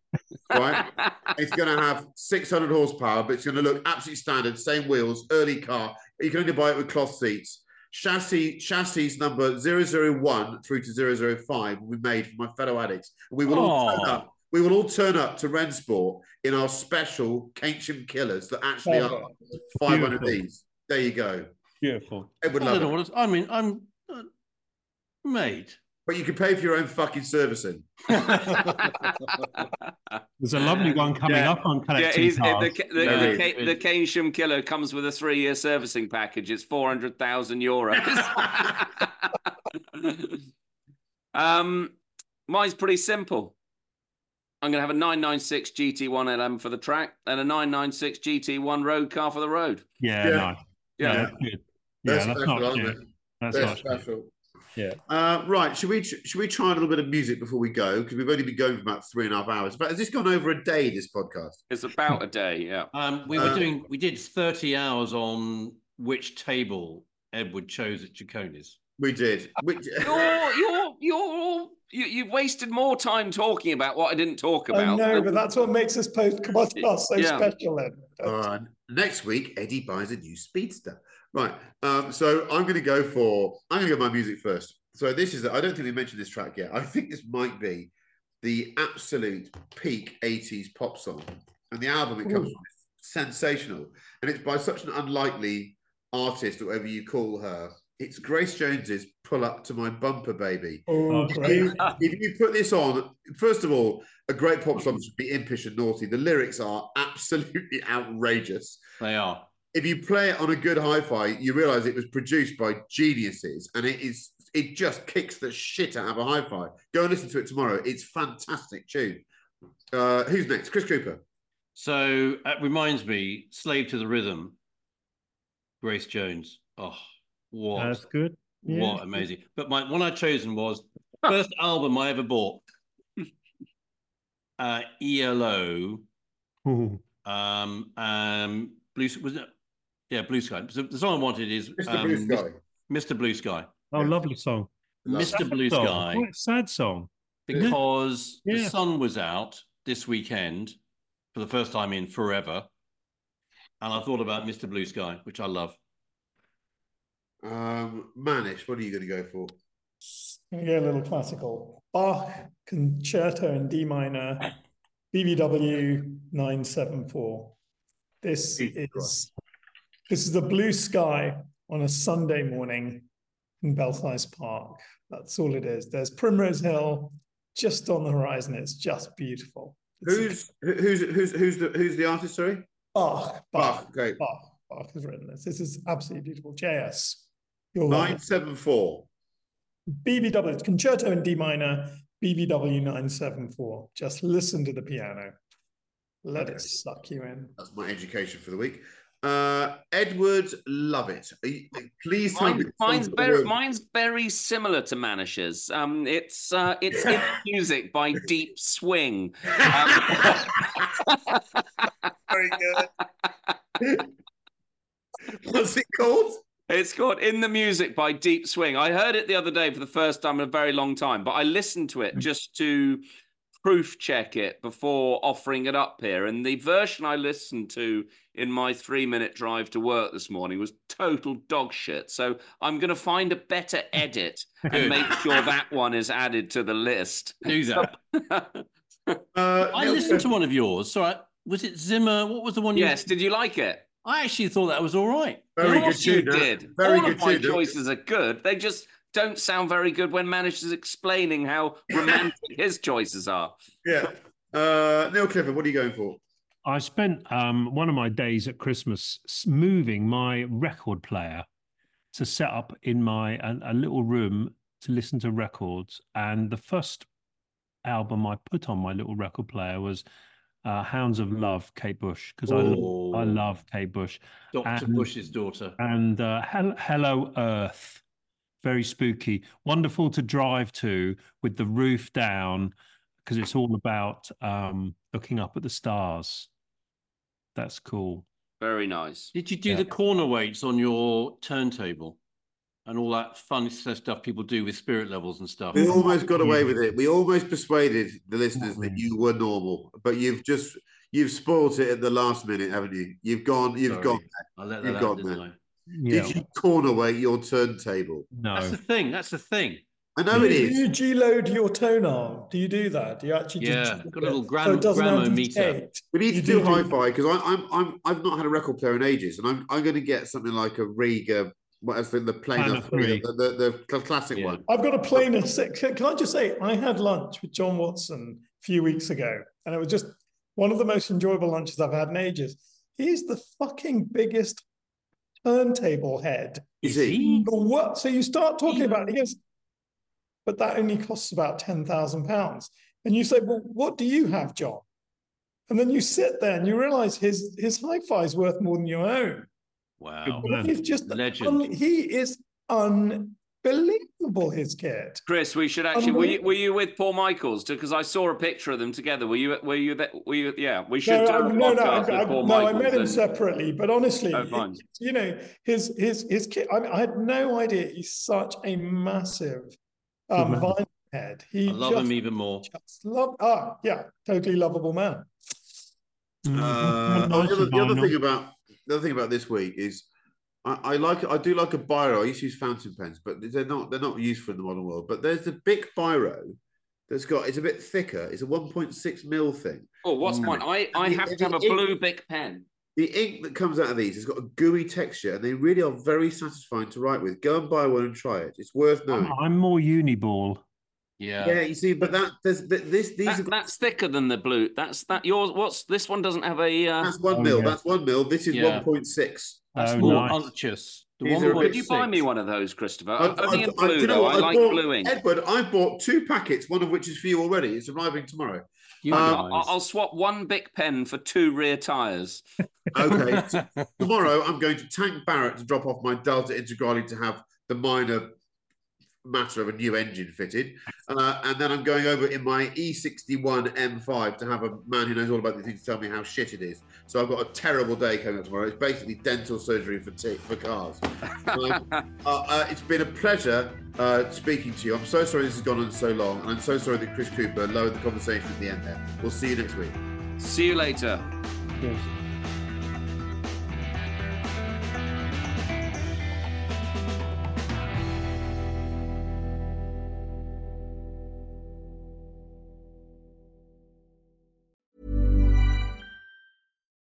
right? It's going to have six hundred horsepower, but it's going to look absolutely standard, same wheels, early car. You can only buy it with cloth seats. Chassis, chassis number zero zero one through to zero zero five will be made for my fellow addicts. And we will Aww. all turn up. We will all turn up to Rensport in our special Keynsham Killers that actually oh, are five hundred Es. There you go. Beautiful. I don't know what it's, I mean, I'm uh, made. But you can pay for your own fucking servicing. There's a lovely one coming yeah. up on Collecting yeah, Cars. The, the, the, no, the, the Keynsham Killer comes with a three-year servicing package. It's four hundred thousand euros. um, mine's pretty simple. I'm going to have a nine ninety-six G T one L M for the track and a nine ninety-six G T one road car for the road. Yeah, yeah. Nice. Yeah, yeah, that's good. Yeah, that's, that's special, not isn't it? That's, that's special. Yeah. Uh, right. Should we should we try a little bit of music before we go? Because we've only been going for about three and a half hours. But has this gone over a day? This podcast. It's about a day. Yeah. Um, we were um, doing. We did thirty hours on which table Edward chose at Cicconi's. We did. We, you're you're you're all. You, you've wasted more time talking about what I didn't talk about. I know, but that's what makes this podcast so yeah. special. Then. Uh, next week, Eddie buys a new Speedster. Right, um, so I'm going to go for, I'm going to go my music first. So this is, I don't think we mentioned this track yet. I think this might be the absolute peak eighties pop song. And the album it comes Ooh. from is sensational. And it's by such an unlikely artist, or whatever you call her. It's Grace Jones's Pull Up to My Bumper Baby. Oh, if, you, if you put this on, first of all, a great pop song should be impish and naughty. The lyrics are absolutely outrageous. They are. If you play it on a good hi-fi, you realise it was produced by geniuses, and it is it just kicks the shit out of a hi-fi. Go and listen to it tomorrow. It's fantastic tune. Uh, who's next? Chris Cooper. So that reminds me, Slave to the Rhythm, Grace Jones. Oh. What? That's good. Yeah. What amazing. But my one I chosen was the first album I ever bought. uh, E L O. Ooh. Um, um, Blue, was it? Yeah, Blue Sky. So the song I wanted is Mister Um, Blue Sky. Mister Blue Sky. Oh, yeah. Lovely song. Mister That's Blue Sky. Quite a sad song. Because yeah. the sun was out this weekend for the first time in forever. And I thought about Mister Blue Sky, which I love. Um, Manish, what are you going to go for? I'm going to go a little classical. Bach Concerto in D minor, B B W nine seven four. This Jesus is Christ. This is the blue sky on a Sunday morning in Belsize Park. That's all it is. There's Primrose Hill just on the horizon. It's just beautiful. It's who's who's who's who's the who's the artist? Sorry, Bach. Bach. Bach. Great. Bach. Bach has written this. This is absolutely beautiful. J S. nine seven four. B B W, Concerto in D minor, B B W nine seven four. Just listen to the piano. Let okay. it suck you in. That's my education for the week. Uh, Edward Lovett. Please tell Mine, me. Mine's very, mine's very similar to Manish's. Um, it's uh, it's in music by Deep Swing. Um, very good. What's it called? It's called In the Music by Deep Swing. I heard it the other day for the first time in a very long time, but I listened to it just to proof check it before offering it up here. And the version I listened to in my three-minute drive to work this morning was total dog shit. So I'm going to find a better edit and make sure that one is added to the list. Do that. uh, I listened to one of yours. Sorry, was it Zimmer? What was the one you... Yes, did you like it? I actually thought that was all right. Very good tune. Did. Very all good of my tune, choices are good. They just don't sound very good when Manish is explaining how romantic his choices are. Yeah. Uh, Neil Clifford, what are you going for? I spent um, one of my days at Christmas moving my record player to set up in my a, a little room to listen to records. And the first album I put on my little record player was... Uh, Hounds of Love, Kate Bush, because I love, I love Kate Bush. Doctor And, Bush's daughter. And uh, Hel- Hello Earth, very spooky. Wonderful to drive to with the roof down, because it's all about um, looking up at the stars. That's cool. Very nice. Did you do yeah. the corner weights on your turntable? And all that fun stuff people do with spirit levels and stuff. We almost got away with it. We almost persuaded the listeners that you were normal, but you've just you've spoiled it at the last minute, haven't you? You've gone, you've Sorry. gone. I let that you've out, gone didn't I? Yeah. Did you corner weight your turntable? No, that's the thing. That's the thing. I know do it you, is. Do you G-load your tone arm? Do you do that? Do you actually? Yeah, just got a little gram, so gramo meter. We need you to do, do hi-fi because I'm I'm I've not had a record player in ages, and I'm I'm going to get something like a Riga. What else the plainer, three. The, the, the classic yeah. one. I've got a plainer six. Can I just say, I had lunch with John Watson a few weeks ago, and it was just one of the most enjoyable lunches I've had in ages. He's the fucking biggest turntable head. Is he? What? So you start talking he... about it, he goes, but that only costs about ten thousand pounds. And you say, well, what do you have, John? And then you sit there and you realize his his hi-fi is worth more than your own. Wow. He's just legend. Un- he is unbelievable, his kid. Chris, we should actually, were you, were you with Paul Michaels? Because I saw a picture of them together. Were you, were you, were you yeah, we should no, do I, a no, no, I, I, Paul no, I met him and... separately, but honestly, oh, it, you know, his, his, his kid, I, I had no idea he's such a massive um, violent head. He I love just, him even more. Just love, ah, yeah, totally lovable man. Uh, oh, the, other, the other thing about the other thing about this week is I, I like I do like a biro. I used to use fountain pens, but they're not they're not useful in the modern world. But there's the Bic biro that's got it's a bit thicker. It's a one point six mil thing. Oh, what's mm. one? I, I the, have to have a ink, blue Bic pen. The ink that comes out of these has got a gooey texture, and they really are very satisfying to write with. Go and buy one and try it. It's worth knowing. I'm, I'm more uniball. Yeah, yeah. You see, but that there's but this these that, are... that's thicker than the blue. That's that yours. What's this one doesn't have a. Uh... That's one oh, mil. Yeah. That's one mil. This is yeah. one point six. That's oh, more nice. Ultrous. Could you buy me one of those, Christopher? I, I, Only I, in blue, I, you know, though. I, I like bought, blue ink. Edward, I bought two packets. One of which is for you already. It's arriving tomorrow. You um, nice. I'll swap one Bic pen for two rear tyres. Okay. So tomorrow, I'm going to Tank Barrett to drop off my Delta Integrale to have the minor. Matter of a new engine fitted, uh, and then I'm going over in my E sixty-one M five to have a man who knows all about these things tell me how shit it is. So I've got a terrible day coming up tomorrow. It's basically dental surgery for t- for cars. um, uh, uh, it's been a pleasure uh, speaking to you. I'm so sorry this has gone on so long, and I'm so sorry that Chris Cooper lowered the conversation at the end there. We'll see you next week. See you later. Yes.